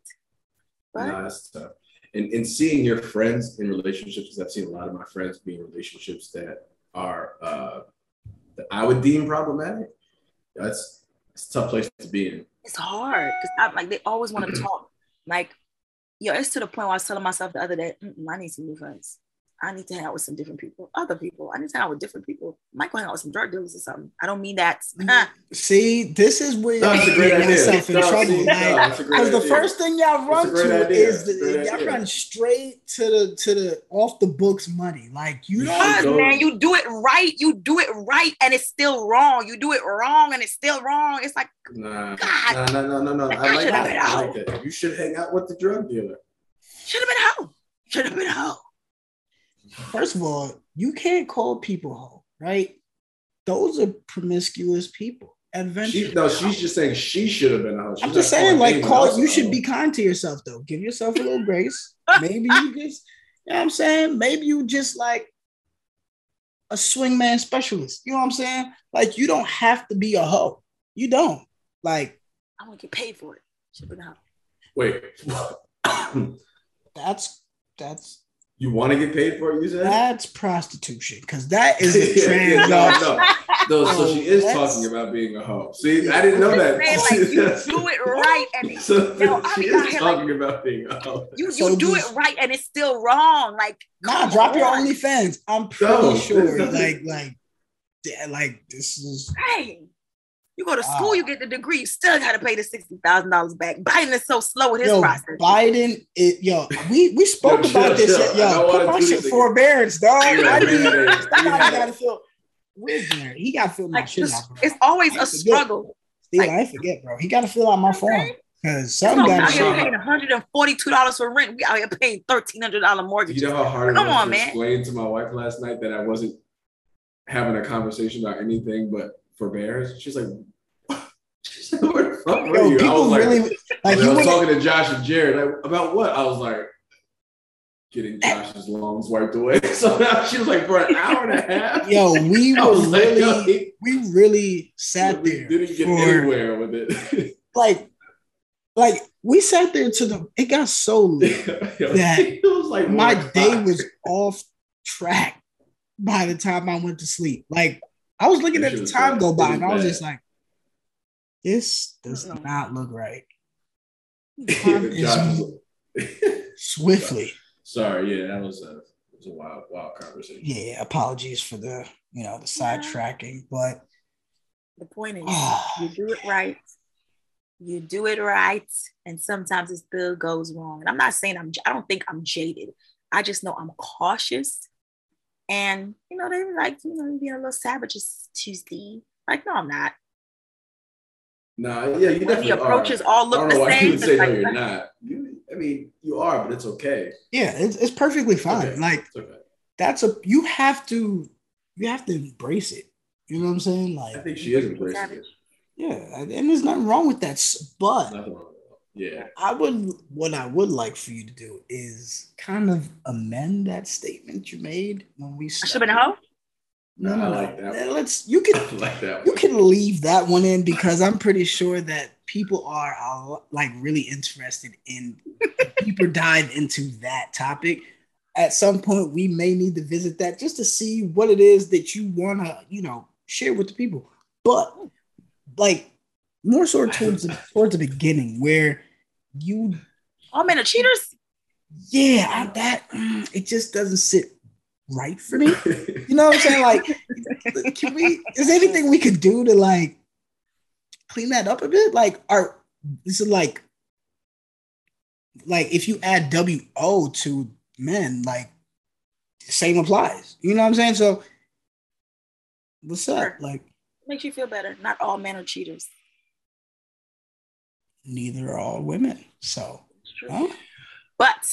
But no, that's tough. And, and seeing your friends in relationships, because I've seen a lot of my friends be in relationships that are, uh, that I would deem problematic. That's, that's a tough place to be in. It's hard, because I'm like, they always want to talk. Like, yo, it's to the point where I was telling myself the other day, I need some new friends. I need to hang out with some different people, other people. I need to hang out with different people. I might go hang out with some drug dealers or something. I don't mean that. See, this is where no, you get yourself in no, trouble. Because no, the first thing y'all run to idea. is the, y'all idea. run straight to the to the off the books money. Like, you yes, don't, man, you do it right, you do it right, and it's still wrong. You do it wrong, and it's still wrong. It's like, nah, God, no, no, no, no, no. I like that. I like that. You should hang out with the drug dealer. Should have been home. Should have been home. First of all, you can't call people hoe, right? Those are promiscuous people. Eventually, she, no, she's just saying she should have been a hoe. I'm just saying, like, call. You should be kind to yourself, though. Give yourself a little grace. Maybe you just, you know what I'm saying? Maybe you just like a swingman specialist. You know what I'm saying? Like, you don't have to be a hoe. You don't. Like, I want to get paid for it. Should have been a hoe. Wait, that's that's. You want to get paid for it, you said? That's prostitution, because that is a trans. yeah, no, no. no, so she is that's... talking about being a hoe. See, I didn't know that. Saying, like, you do it right, and so no, she is here, talking like, about being a hoe. You, you so do just... it right, and it's still wrong. Like, nah, drop on. your OnlyFans. I'm pretty no, sure, like, like, like this is. Hey, you go to school, wow. you get the degree, you still got to pay the sixty thousand dollars back. Biden is so slow with his yo, process. Biden, it, yo, we, we spoke yo, about yo, this. Yo, yo put my shit forbearance, dog. Yeah, yeah. Somebody got to feel weird. He got to feel my like, shit out. Bro. It's always I a forget. struggle. Dude, like, I forget, bro. He got to fill out my form. Because some guys are paying one hundred forty-two dollars for rent. We out here paying thirteen hundred dollars mortgage. You know how hard Come it was on, to man. explain to my wife last night that I wasn't having a conversation about anything but forbearance? She's like, She's like, where the fuck were you? I was like, really, like you I was would, talking to Josh and Jared. Like, about what? I was like, getting Josh's lungs wiped away. So now she was like, for an hour and a half. Yo, we were really, like, yo, we really sat we there. Didn't get for, anywhere with it. like, like we sat there to the. It got so late yo, that it was like my day was off track by the time I went to sleep. Like I was looking it at the time go by, and bad. I was just like. This does not look right. Swiftly. Sorry, yeah, that was a, it was a wild, wild conversation. Yeah, apologies for the, you know, the sidetracking, but the point is, oh, you do it right, you do it right, and sometimes it still goes wrong. And I'm not saying I'm, I don't think I'm jaded. I just know I'm cautious, and you know, they like, you know, being a little savage is Tuesdee. Like, no, I'm not. No, nah, yeah, you when definitely the approaches are. all look I don't know the why same. You would say like, no, you're not. You, I mean, you are, but it's okay. Yeah, it's, it's perfectly fine. Okay. Like okay. that's a you have to you have to embrace it. You know what I'm saying? Like I think she is embracing it. it. Yeah, and there's nothing wrong with that. But nothing wrong with that. Yeah, I would. What I would like for you to do is kind of amend that statement you made when we. I should have been home. No, no, I like that one. Let's you can like that you can leave that one in because I'm pretty sure that people are uh, like really interested in deeper dive into that topic. At some point, we may need to visit that just to see what it is that you want to, you know, share with the people. But like more so towards the, towards the beginning where you oh man, the cheaters. Yeah, I, that mm, it just doesn't sit. right for me. You know what I'm saying? Like, can we, is there anything we could do to like clean that up a bit? Like, are this is like, like if you add W O to men, like the same applies. You know what I'm saying? So what's up? Like makes you feel better. Not all men are cheaters. Neither are all women. So huh? But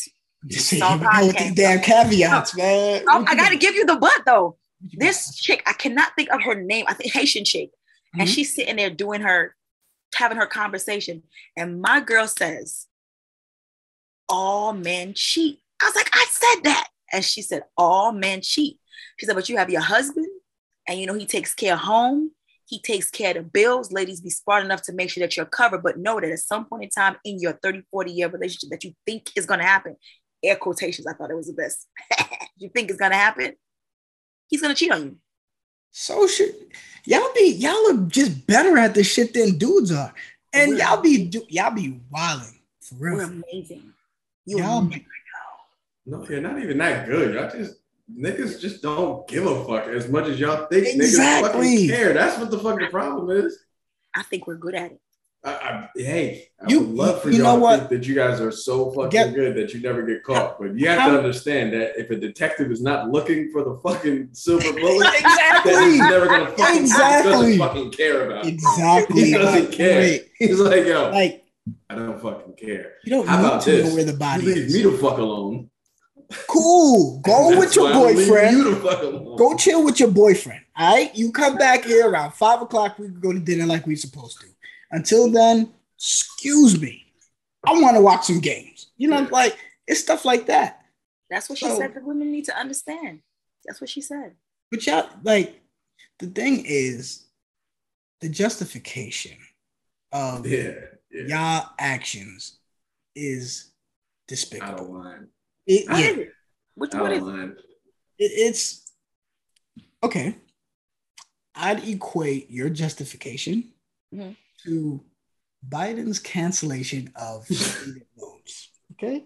With damn caveats, no. man. Oh, I gotta give you the butt though. This chick, I cannot think of her name. I think Haitian chick, mm-hmm. and she's sitting there doing her, having her conversation, and my girl says, "All men cheat." I was like, "I said that," and she said, "All men cheat." She said, "But you have your husband, and you know he takes care of home. He takes care of the bills. Ladies, be smart enough to make sure that you're covered, but know that at some point in time in your thirty, forty year relationship that you think is going to happen." Air quotations, I thought it was the best. You think it's gonna happen? He's gonna cheat on you. So shit, y'all be y'all are just better at this shit than dudes are, and We're y'all be do, y'all be wilding for real. We're amazing. You y'all be, no, you're not even that good. Y'all just niggas just don't give a fuck as much as y'all think. Exactly. Niggas fucking care. That's what the fucking problem is. I think we're good at it. I, I, hey, I you, would love for you y'all know to what? think that you guys are so fucking get, good that you never get caught. But you have how, to understand that if a detective is not looking for the fucking silver bullet, exactly. then he's never gonna fucking, exactly. doesn't fucking care about it. Exactly. He doesn't like, care. Wait. He's like, yo, like, I don't fucking care. You don't How need about to this? know where the body you is. Leave me the fuck alone. Cool. Go with your boyfriend. You go chill with your boyfriend. All right. You come back here around five o'clock. We can go to dinner like we're supposed to. Until then, excuse me. I want to watch some games. You know, yeah. like it's stuff like that. That's what so, she said the women need to understand. That's what she said. But y'all, like, the thing is the justification of yeah, yeah. y'all actions is despicable. Out of line. It, yeah. Which oh, one is man. it? It's okay. I'd equate your justification mm-hmm. to Biden's cancellation of student loans. Okay.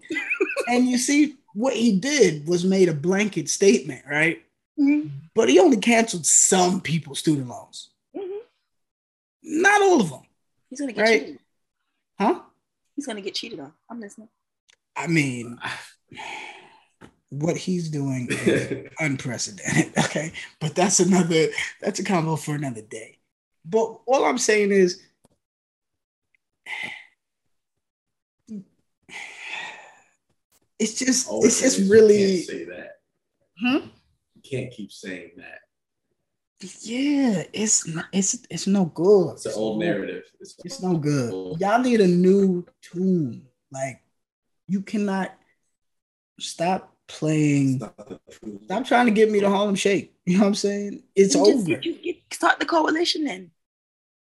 And you see, what he did was made a blanket statement, right? Mm-hmm. But he only canceled some people's student loans. Mm-hmm. Not all of them. He's going to get right? cheated. Huh? He's going to get cheated on. I'm listening. I mean, what he's doing is unprecedented, okay? But that's another, that's a combo for another day. But all I'm saying is, it's just, oh, it's just really. You can't say that. Huh? You can't keep saying that. Yeah, it's not, it's it's no good. It's an old narrative. It's, it's no good. Y'all need a new tune. Like, you cannot stop playing. Stop, stop trying to give me the Harlem Shake. You know what I'm saying? It's you just, over. You, you start the coalition then.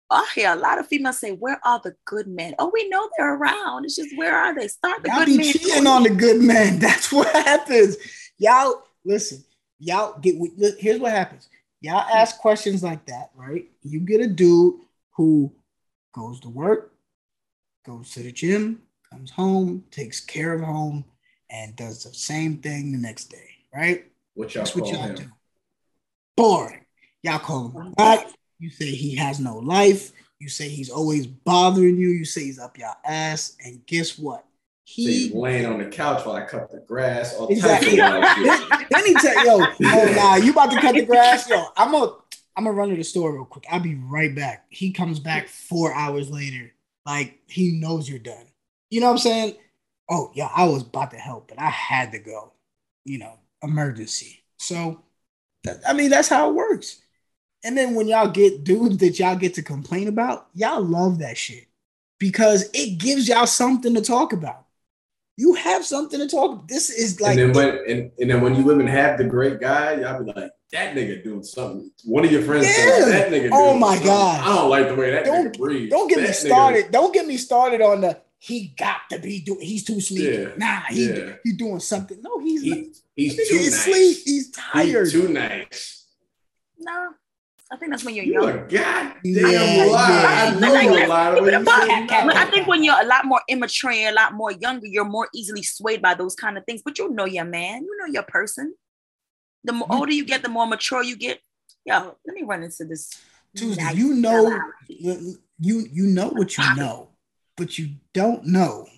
I hear a lot of females say, where are the good men? Oh, we know they're around. It's just, where are they? Start the y'all good men. Y'all be cheating on the good men. That's what happens. Y'all, listen, y'all get, here's what happens. Y'all ask questions like that, right? You get a dude who goes to work, goes to the gym, comes home, takes care of home, and does the same thing the next day, right? What y'all That's call what y'all him. do. Boring. Y'all call him black. You say he has no life. You say he's always bothering you. You say he's up your ass. And guess what? He's laying on the couch while I cut the grass. All exactly. Then he tell yo, oh nah, you about to cut the grass? Yo, I'm gonna I'm gonna run to the store real quick. I'll be right back. He comes back four hours later. Like, he knows you're done. You know what I'm saying? Oh yeah, I was about to help, but I had to go. You know, emergency. So, that, I mean, that's how it works. And then when y'all get dudes that y'all get to complain about, y'all love that shit because it gives y'all something to talk about. You have something to talk about. This is like... And then when, and, and then when you live and have the great guy, y'all be like, that nigga doing something. One of your friends yeah. says, that nigga doing Oh, my something. God. I don't like the way that don't, nigga breathes. Don't get that me started. Nigga. Don't get me started on the, he got to be doing... He's too sleepy. Yeah. Nah, he, yeah. he doing something. No, he's he, not. He's too he's nice. Sleep. He's tired. He's too nice. Nah. I think that's when you're young. You're a goddamn liar. I know a lot of it. I think when you're a lot more immature, a lot more younger, you're more easily swayed by those kind of things. But you know your man. You know your person. The more older you get, the more mature you get. Yo, let me run into this. Tuesdee, you know, you, you know what you know, but you don't know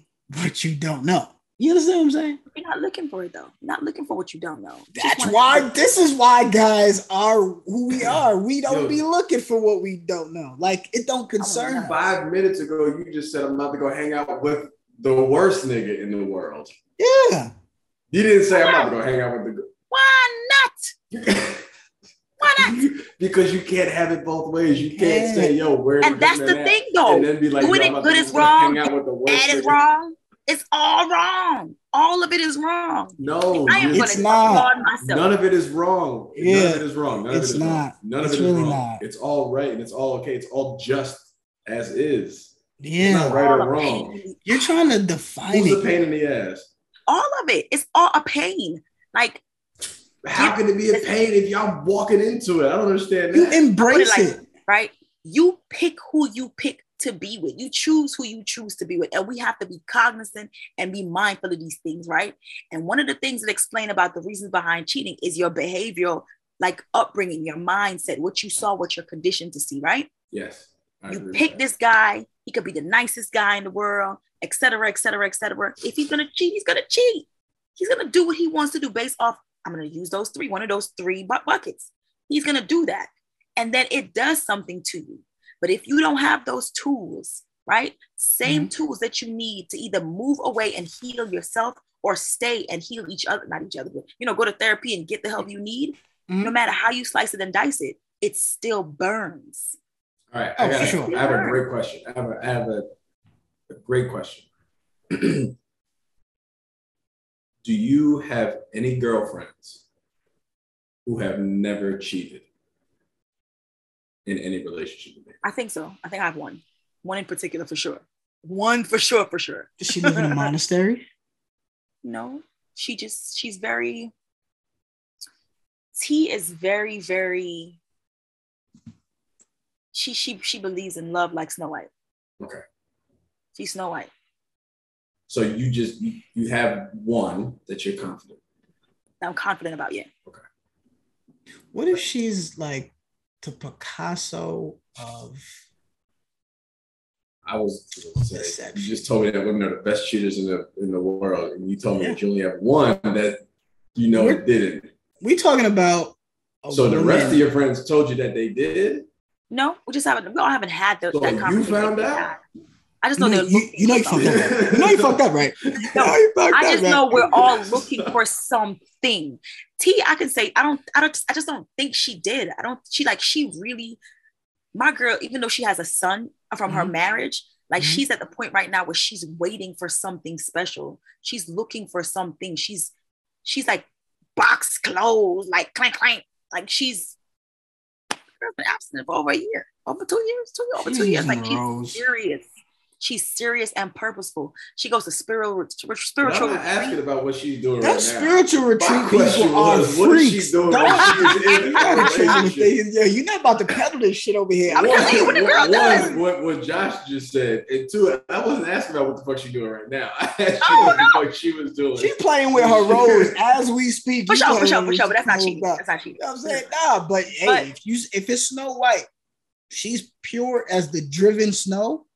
what you don't know. You understand what I'm saying? You're not looking for it, though. You're not looking for what you don't know. That's why, to- this is why guys are who we are. We don't Yo, be looking for what we don't know. Like, it don't concern us. Five minutes ago, you just said I'm about to go hang out with the worst nigga in the world. Yeah. You didn't say why? I'm about to go hang out with the... Why not? Why not? Because you can't have it both ways. You can't yeah. say, yo, where... And that's the thing, at? Though. And then be like, doing it good is wrong. Bad is wrong. It's all wrong. All of it is wrong. No, I am it's not. None of it is wrong. Yeah. None of it is wrong. None it's of it is not. Wrong. None it's of it really is wrong. Not. It's all right and it's all okay. It's all just as is. Yeah. It's not right all or wrong. Pain. You're trying to define Who's it. It's a pain in the ass. All of it. It's all a pain. Like, how can it be a pain if y'all walking into it? I don't understand that. You embrace it, like, it. Right? You pick who you pick to be with. You choose who you choose to be with. And we have to be cognizant and be mindful of these things, right? And one of the things that explain about the reasons behind cheating is your behavioral, like, upbringing, your mindset, what you saw, what you're conditioned to see, right? Yes. I you pick this guy. He could be the nicest guy in the world, et cetera, et cetera, et cetera. If he's going to cheat, he's going to cheat. He's going to do what he wants to do based off, I'm going to use those three, one of those three bu- buckets. He's going to do that. And then it does something to you. But if you don't have those tools, right? Same mm-hmm. tools that you need to either move away and heal yourself or stay and heal each other, not each other, but, you know, go to therapy and get the help you need. Mm-hmm. No matter how you slice it and dice it, it still burns. All right. I, oh, gotta, sure. I have a great question. I have a, I have a, a great question. Do you have any girlfriends who have never cheated in any relationship? I think so. I think I have one. One in particular for sure. One for sure, for sure. Does she live in a monastery? No. She just, she's very T is very, very, she she she believes in love like Snow White. Okay. She's Snow White. So you just, you have one that you're confident. I'm confident about, yeah. Okay. What if she's like the Picasso of... I was saying, you just told me that women are the best cheaters in the in the world, and you told me yeah. that you only have one that you know We're, didn't. We talking about. So woman. The rest of your friends told you that they did. No, we just haven't. We all haven't had those. So that you found out. I just know you, they're. You, you know you fucked up. You know you fucked up, right? No, you know you fucked I just up, know right? We're all looking for something. T, I can say I don't. I don't. I just don't think she did. I don't. She like she really. My girl, even though she has a son from mm-hmm. her marriage, like mm-hmm. she's at the point right now where she's waiting for something special. She's looking for something. She's, she's like box closed, like clank, clank. Like she's, girl's been abstinent for over a year, over two years, two, over two years. Like she's serious. She's serious and purposeful. She goes to spiritual, spiritual retreat. I'm not asking about what she's doing that right spiritual now. Spiritual retreat My people are freaks. What is she doing? Yo, you're not about to peddle this shit over here. I'm telling you what the girl does. What, what Josh just said, and two, I wasn't asking about what the fuck she's doing right now. I asked oh, what no. the fuck she was doing. She's playing with her roles as we speak. For sure, for sure, for sure, but that's not cheating. That's not cheating. You know what I'm saying? Nah, but hey, but, if, you, if it's Snow White, she's pure as the driven snow.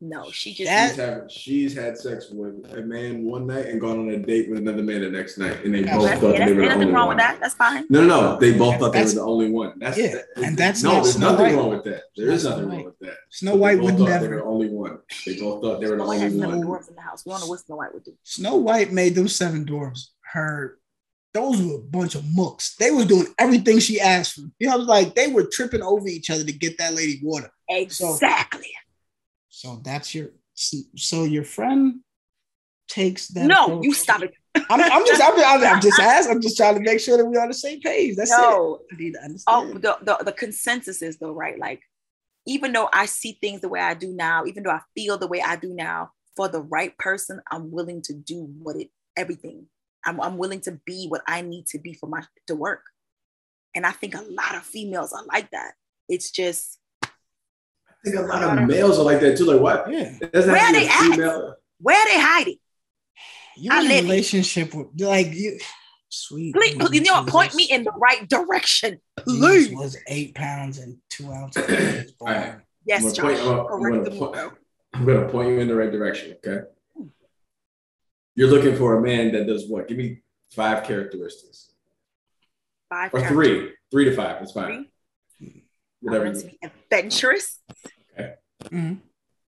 No, she just that, she's, having, she's had sex with a man one night and gone on a date with another man the next night, and they both thought yeah, they were the only wrong one. With that. That's fine. No, no, no. They both thought that's, they were the only one. That's yeah, that, and that's no. There's Snow nothing White. Wrong with that. There is nothing wrong with that. Snow but White would never. They were the only one. They both thought they were the only one. Snow White has seven dwarves in the house. We don't know what Snow White would do. Snow White made them seven dwarves. Her, those were a bunch of mooks. They were doing everything she asked for. You know, I was like, they were tripping over each other to get that lady water. Exactly. So, So that's your, so your friend takes that. No, approach. You stop it. I'm, I'm just, I'm, I'm, I'm just asking. I'm just trying to make sure that we're on the same page. That's no. it. I need to understand. Oh, the, the, the consensus is though, right? Like, even though I see things the way I do now, even though I feel the way I do now, for the right person, I'm willing to do what it, everything. I'm, I'm willing to be what I need to be for my, to work. And I think a lot of females are like that. It's just, I think a lot of males are like that too. Like, what? Yeah. Where are they at? Where are they hiding? You're in a relationship with, like, you. Sweet. Please, man, you know, Jesus. Point me in the right direction. Please. Jesus was eight pounds and two ounces. All right. Yes, I'm Josh. Point, I'm, I'm, gonna point, I'm gonna point you in the right direction. Okay. Hmm. You're looking for a man that does what? Give me five characteristics. Five or three, three to five. It's fine. Three? Whatever. I want him to be adventurous. Okay. Mm-hmm.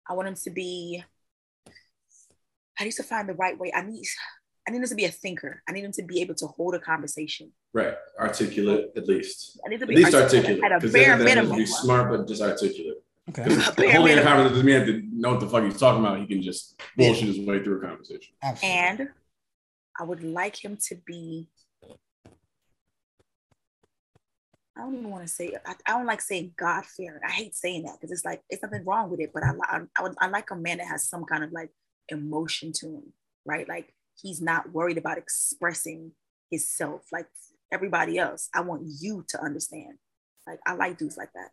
I want him to be. I need to find the right way. I need. I need him to be a thinker. I need him to be able to hold a conversation. Right, articulate at least. I need to be at least articulate. articulate. At a bare minimum, be smart but just articulate. Okay. Holding a conversation doesn't mean have to know what the fuck he's talking about. He can just bullshit his way through a conversation. Absolutely. And I would like him to be. I don't even want to say, I, I don't like saying God-fearing. I hate saying that because it's like, it's nothing wrong with it, but I, I, I, would, I like a man that has some kind of like emotion to him, right? Like he's not worried about expressing himself like everybody else. I want you to understand. Like I like dudes like that.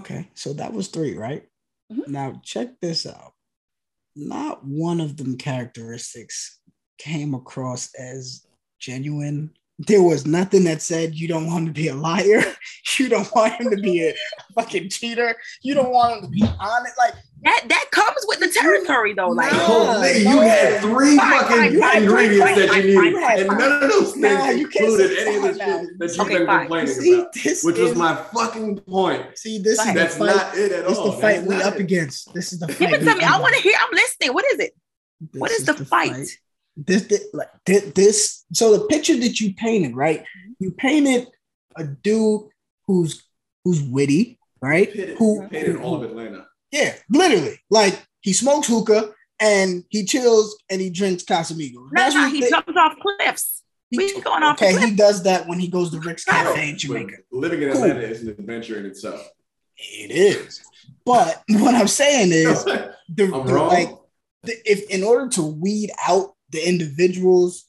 Okay, so that was three, right? Mm-hmm. Now check this out. Not one of them characteristics came across as genuine. There was nothing that said you don't want him to be a liar. You don't want him to be a fucking cheater. You don't want him to be honest. Like that that comes with the territory though. Like nah, you no, had three five, fucking five, ingredients five, that five, you needed. And five. None of those things nah, included any of the shit that you've okay, been five. complaining see, about. Which is, was my fucking point. See, this is that's fight. not it at this all. This is the fight that's we up it. against. This is the fight. Give it to me. I want to hear. I'm listening. What is it? This what is, is the, the fight? fight. This, this, like this, so the picture that you painted, right? You painted a dude who's who's witty, right? Painted, who painted who, all of Atlanta? Yeah, literally. Like he smokes hookah and he chills and he drinks Casamigos. That's no, no, he they, jumps off cliffs. He's going off. Okay, cliffs. He does that when he goes to Rick's Cafe in Jamaica. Living in Atlanta cool. is an adventure in itself. It is, but what I'm saying is, the, I'm the, wrong. like, the, if in order to weed out the individuals,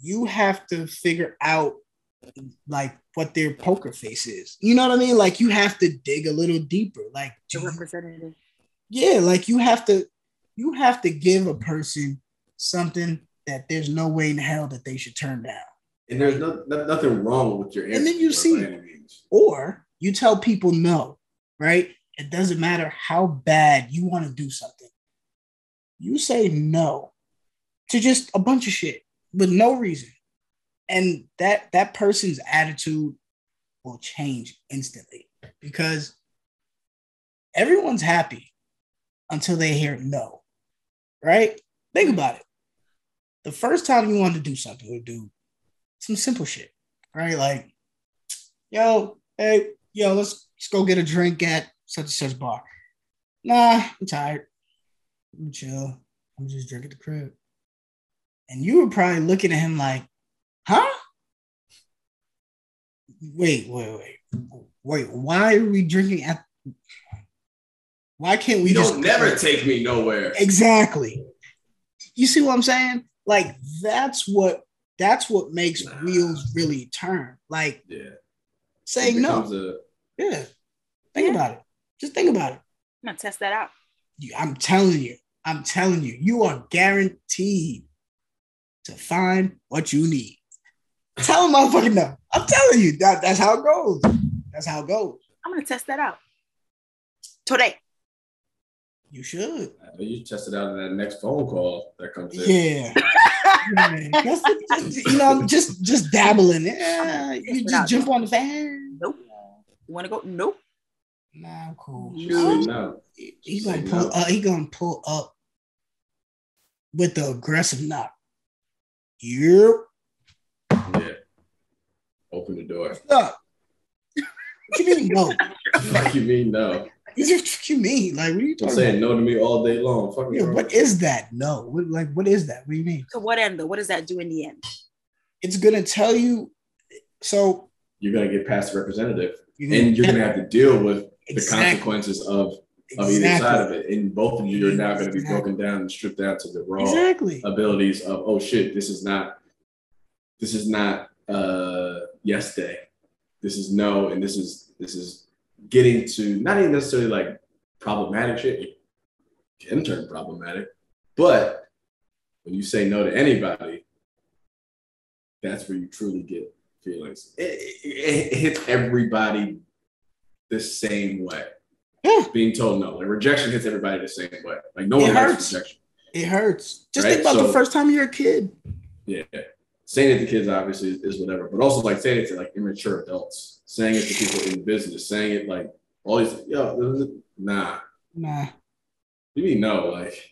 you have to figure out like what their poker face is. You know what I mean? Like you have to dig a little deeper. Like the representative. Yeah, like you have to you have to give a person something that there's no way in hell that they should turn down. And there's no, no, nothing wrong with your answer. And then you see, or you tell people no, right? It doesn't matter how bad you want to do something. You say no to just a bunch of shit with no reason. And that that person's attitude will change instantly because everyone's happy until they hear no, right? Think about it. The first time you wanted to do something with a dude, some simple shit, right? Like, yo, hey, yo, let's, let's go get a drink at such and such bar. Nah, I'm tired. I'm chill. I'm just drinking at the crib. And you were probably looking at him like, huh? Wait, wait, wait. Wait, why are we drinking at... Why can't we you just... Don't never take me nowhere. Exactly. You see what I'm saying? Like, that's what that's what makes nah. wheels really turn. Like, yeah. saying no. A... Yeah. Think yeah. about it. Just think about it. I'm going to test that out. I'm telling you. I'm telling you. You are guaranteed to find what you need. Tell them motherfucking no. I'm telling you. That, that's how it goes. That's how it goes. I'm going to test that out. Today. You should. You test it out in that next phone call that comes in. Yeah. yeah. Just, just, you know, just just dabble in it. Yeah. You just jump on the van. Nope. You want to go? Nope. Nah, I'm cool. No. No. He, he gonna pull. No. Uh, he gonna pull up with the aggressive knock. Yep. Yeah. Open the door. What's up? What you mean no? What you mean no? You just what you mean? Like, what are you talking saying about? No to me all day long. Fucking yeah, what is that? No. What, like, what is that? What do you mean? To what end, though? What does that do in the end? It's going to tell you. So you're going to get past the representative. You're and you're going to have to deal with exactly. the consequences of, of exactly. either side of it. And both of you are now going to be exactly. broken down and stripped down to the raw exactly. abilities of, oh, shit, this is not, this is not uh, yes day. This is no. And this is, this is, getting to not even necessarily like problematic shit, it can turn problematic, but when you say no to anybody, that's where you truly get feelings. It, it, it hits everybody the same way. Yeah. Being told no, like rejection hits everybody the same way. Like no it one hurts. Likes rejection. It hurts. Just right? think about so, the first time you're a kid. Yeah. Saying it to kids obviously is whatever, but also like saying it to like immature adults, saying it to people in business, saying it like all these, yo, nah, nah. You mean no, like,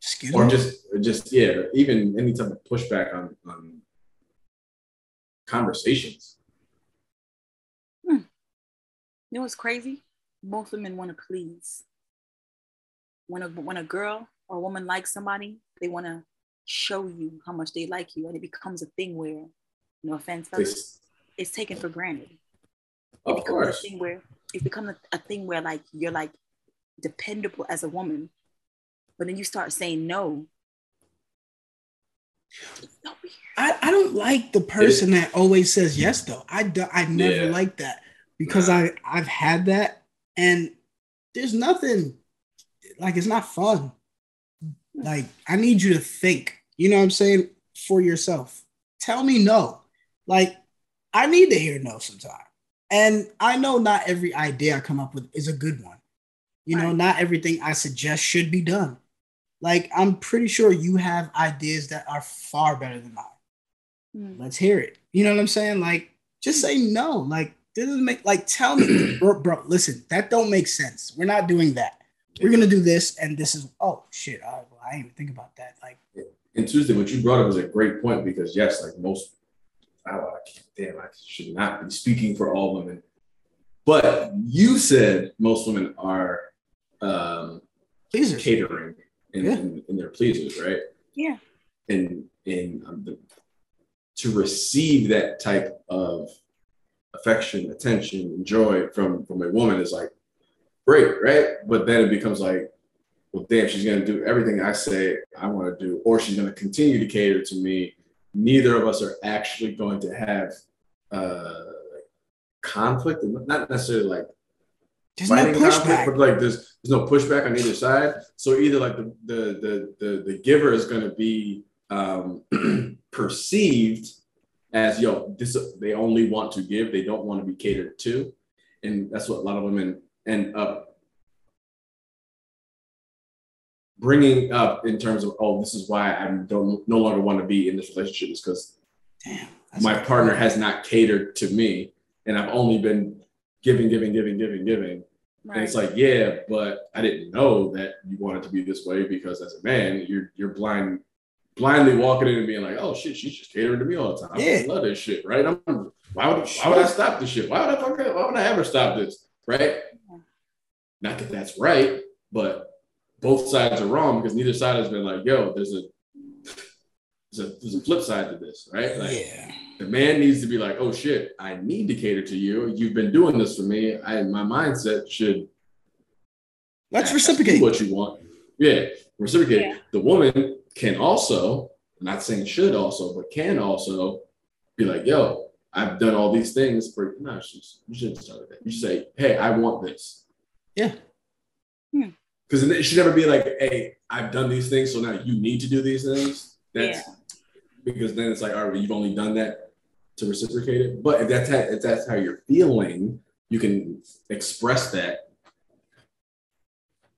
Excuse or me? just, or just yeah, even any type of pushback on, on conversations. Hmm. You know what's crazy? Most women want to please. When a when a girl or a woman likes somebody, they want to show you how much they like you, and it becomes a thing where, no offense, fellas, it's taken for granted. It of course, a thing where it becomes a, a thing where like you're like dependable as a woman, but then you start saying no. It's so weird. I, I don't like the person yeah. that always says yes though. I do, I never yeah. liked that because nah. I I've had that, and there's nothing like it's not fun. Like, I need you to think, you know what I'm saying, for yourself. Tell me no. Like, I need to hear no sometime. And I know not every idea I come up with is a good one. You know, right. not everything I suggest should be done. Like, I'm pretty sure you have ideas that are far better than mine. Mm. Let's hear it. You know what I'm saying? Like, just say no. Like, this doesn't make, like, tell me, bro, bro, listen, that don't make sense. We're not doing that. We're going to do this, and this is, oh, shit, I, well, I didn't even think about that. Like, and Tuesdee, what you brought up is a great point because, yes, like most, I, I can't, damn, I should not be speaking for all women. But you said most women are um, pleasers. catering in, yeah. in, in their pleasers, right? Yeah. And, and um, the, to receive that type of affection, attention, joy from, from a woman is like, great, right? But then it becomes like, well, damn, she's going to do everything I say I want to do, or she's going to continue to cater to me. Neither of us are actually going to have uh, conflict, not necessarily like there's no pushback, but like there's there's no pushback on either side. So either like the the the the, the giver is going to be um, perceived as, yo, this they only want to give, they don't want to be catered to, and that's what a lot of women end up bringing up in terms of, oh, this is why I don't no longer want to be in this relationship, is because my partner has not catered to me, and I've only been giving, giving, giving, giving, giving. Right. And it's like, yeah, but I didn't know that you wanted to be this way, because as a man, you're you're blind, blindly walking in and being like, oh shit, she's just catering to me all the time. Yeah. I love this shit, right? I'm, why would why would I stop this shit? Why would I fuck up? Why would I ever stop this, right? Yeah. Not that that's right, but both sides are wrong, because neither side has been like, yo, there's a there's a, there's a flip side to this, right? Like, yeah. The man needs to be like, oh shit, I need to cater to you. You've been doing this for me. I my mindset should let's reciprocate what you want. Yeah, reciprocate. Yeah. The woman can also, I'm not saying should also, but can also be like, yo, I've done all these things for no, she's, you shouldn't start with that. You should say, hey, I want this. Yeah. Yeah. Because it should never be like, hey, I've done these things, so now you need to do these things. That's yeah. Because then it's like, all right, you've only done that to reciprocate it. But if that's how, if that's how you're feeling, you can express that.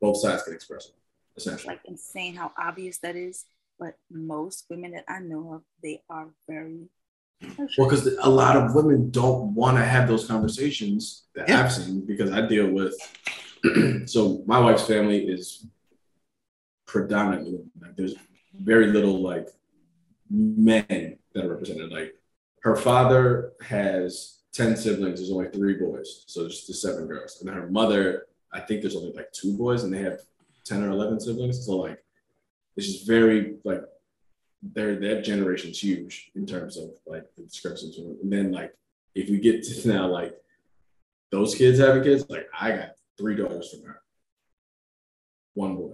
Both sides can express it, essentially. It's like insane how obvious that is. But most women that I know of, they are very social. Well, because a lot of women don't want to have those conversations that yeah. I've seen, because I deal with... So my wife's family is predominantly, like, there's very little like men that are represented. Like her father has ten siblings, there's only three boys, so there's just seven girls. And her mother, I think there's only like two boys, and they have ten or eleven siblings. So like it's just very like their that generation's huge in terms of like the discrepancies. And then like if we get to now like those kids having kids, like I got three daughters from her, one boy.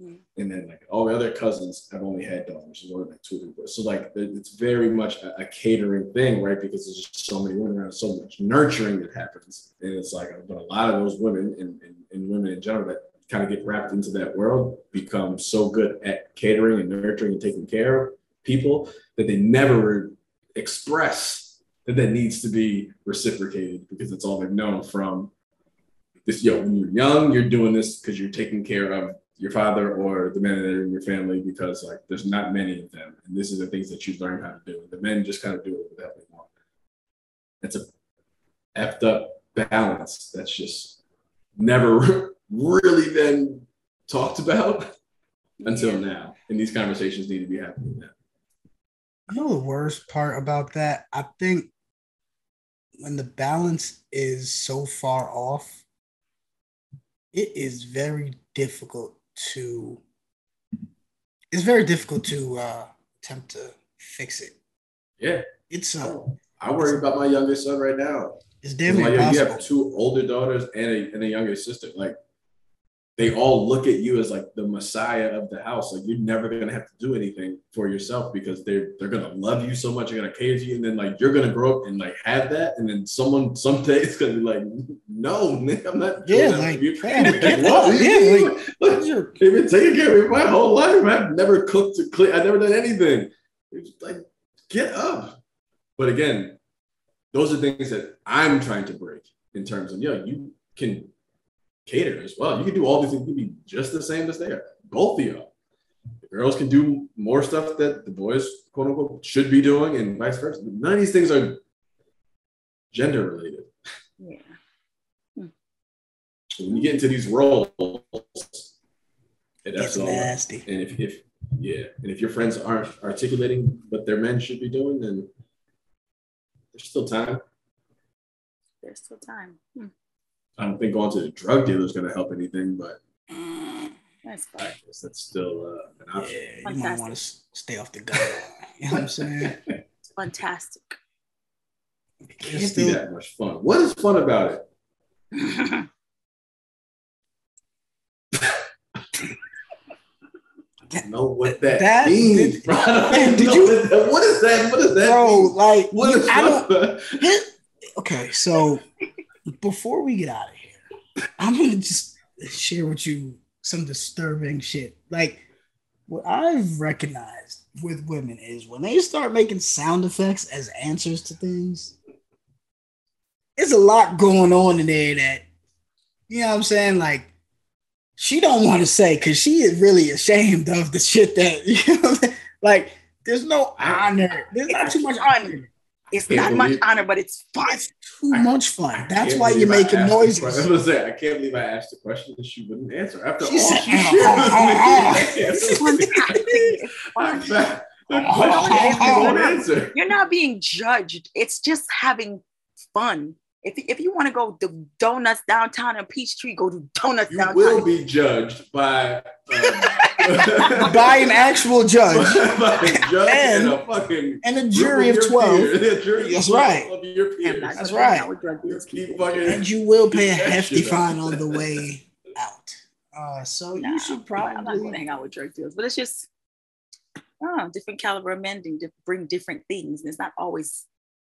Mm. And then like all the other cousins have only had daughters. There's only like two or three boys. So like it's very much a, a catering thing, right? Because there's just so many women around, so much nurturing that happens. And it's like, but a lot of those women and, and, and women in general that kind of get wrapped into that world become so good at catering and nurturing and taking care of people that they never express that that needs to be reciprocated, because it's all they've known from this, yo, when you're young, you're doing this because you're taking care of your father or the men that are in your family, because like there's not many of them. And this is the things that you learn how to do. The men just kind of do it without they want. It's a effed up balance that's just never really been talked about until now. And these conversations need to be happening now. I know the worst part about that. I think when the balance is so far off, it is very difficult to, it's very difficult to uh, attempt to fix it. Yeah. It's uh, I worry about my youngest son right now. It's damn like, impossible. You have two older daughters and a, and a younger sister. Like, they all look at you as like the messiah of the house. Like, you're never going to have to do anything for yourself, because they're, they're going to love you so much. You're going to cater to you. And then like, you're going to grow up and like have that. And then someone someday it's going to be like, no, Nick, I'm not. Yeah. Like, you can't. Yeah. Like, I've been taking care of me my whole life. I've never cooked or clean. I've never done anything. It's like, get up. But again, those are things that I'm trying to break in terms of, yeah, you can cater as well. You can do all these things. You can be just the same as they are. Both of y'all. The girls can do more stuff that the boys, quote unquote, should be doing, and vice versa. None of these things are gender related. Yeah. Hmm. So when you get into these roles, it that's all nasty. Right. And if, if yeah, and if your friends aren't articulating what their men should be doing, then there's still time. There's still time. Hmm. I don't think going to the drug dealer is going to help anything, but that's, I guess that's still uh, an option. Yeah, you fantastic. Might want to stay off the gun. You know what I'm saying? It's fantastic. It can't it's still... be that much fun. What is fun about it? No know what that, that means. Did, and did you? That, what is that? What does that bro, mean? Like, what you, is I don't, okay, so before we get out of here, I'm going to just share with you some disturbing shit. Like, what I've recognized with women is when they start making sound effects as answers to things, there's a lot going on in there that, you know what I'm saying? Like, she don't want to say because she is really ashamed of the shit that, you know, like, there's no honor. There's not too much honor. It's not much honor, but it's fun. It's too much fun. That's why you're making noises. I was going to say, I can't believe I asked a question that she wouldn't answer. After all, she should have answered. Answer. You're not being judged. It's just having fun. If, if you want to go to donuts downtown in Peachtree, go to donuts you downtown. You will be judged by... Uh, by an actual judge. By a judge and, and a fucking... And a jury of twelve. Peer, jury That's of right. Of your peers. That's right. And you will pay a hefty fine on the way out. Uh, so nah, you should probably... I'm not going to hang out with drug dealers, but it's just... Oh, different caliber of men bring different things. And it's not always...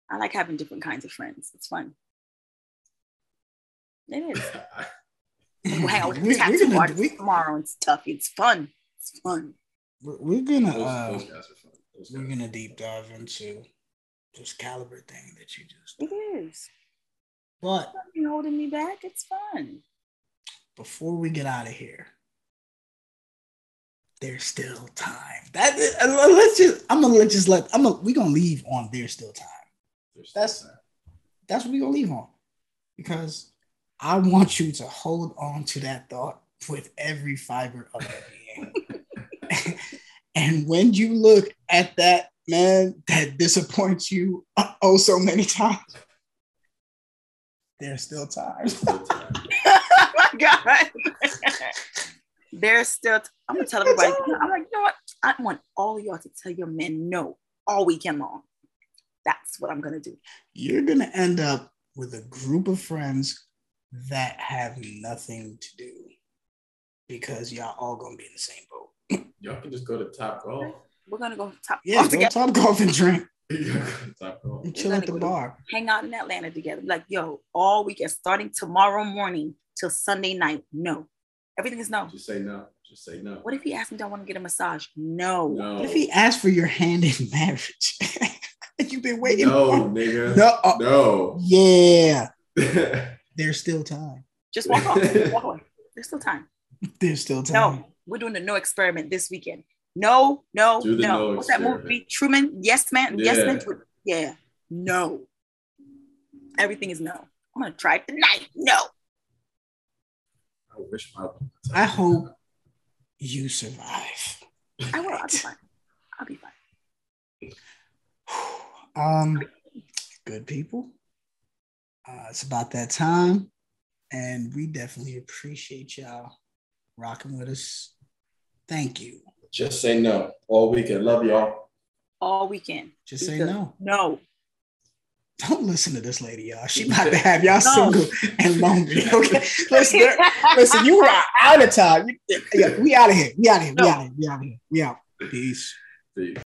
I like having different kinds of friends. It's fun. It is. We'll hang out with tattoo artists tomorrow and stuff. It's fun. It's fun. We're, we're gonna uh, those, those guys are fun. Those we're guys gonna deep dive into this caliber thing that you just did. It is. But you're holding me back. It's fun. Before we get out of here, there's still time. That is, let's just I'm gonna let just let I'm gonna, we're gonna leave on there's still time. There's still that's time. That's what we're gonna leave on. Because I want you to hold on to that thought with every fiber of your being. And when you look at that man that disappoints you oh so many times, there's still time. Oh my God. There's still, t- I'm gonna tell everybody, I'm like, you know what? I want all y'all to tell your men no all weekend long. That's what I'm gonna do. You're gonna end up with a group of friends that have nothing to do because y'all all gonna be in the same boat. Y'all can just go to Top Golf. We're gonna go to Top yeah, Golf. Yeah, go Top Golf and drink. Yeah, Top Golf. And chill at the bar. Hang out in Atlanta together. Like, yo, all weekend, starting tomorrow morning till Sunday night. No. Everything is no. Just say no. Just say no. What if he asks me, don't want to get a massage? No. no. What if he asks for your hand in marriage? You've been waiting. No, for- nigga. No. Uh, no. Yeah. There's still time. Just walk off. Walk away. There's still time. There's still time. No, we're doing the no experiment this weekend. No, no, no. no. What's experiment. That movie? Truman? Yes, man. Yeah. Yes, man. Yeah. No. Everything is no. I'm gonna try it tonight. No. I wish my. I hope you survive. I will. I'll be fine. I'll be fine. um, good people. Uh, it's about that time, and we definitely appreciate y'all rocking with us. Thank you. Just say no all weekend. Love y'all. All weekend. Just say no. No. Don't listen to this lady, y'all. She about to have y'all no. single and lonely. Okay, listen, listen. You are out of time. We out of here. We out of here. No. We out of here. We out of here. We out. Peace. Peace.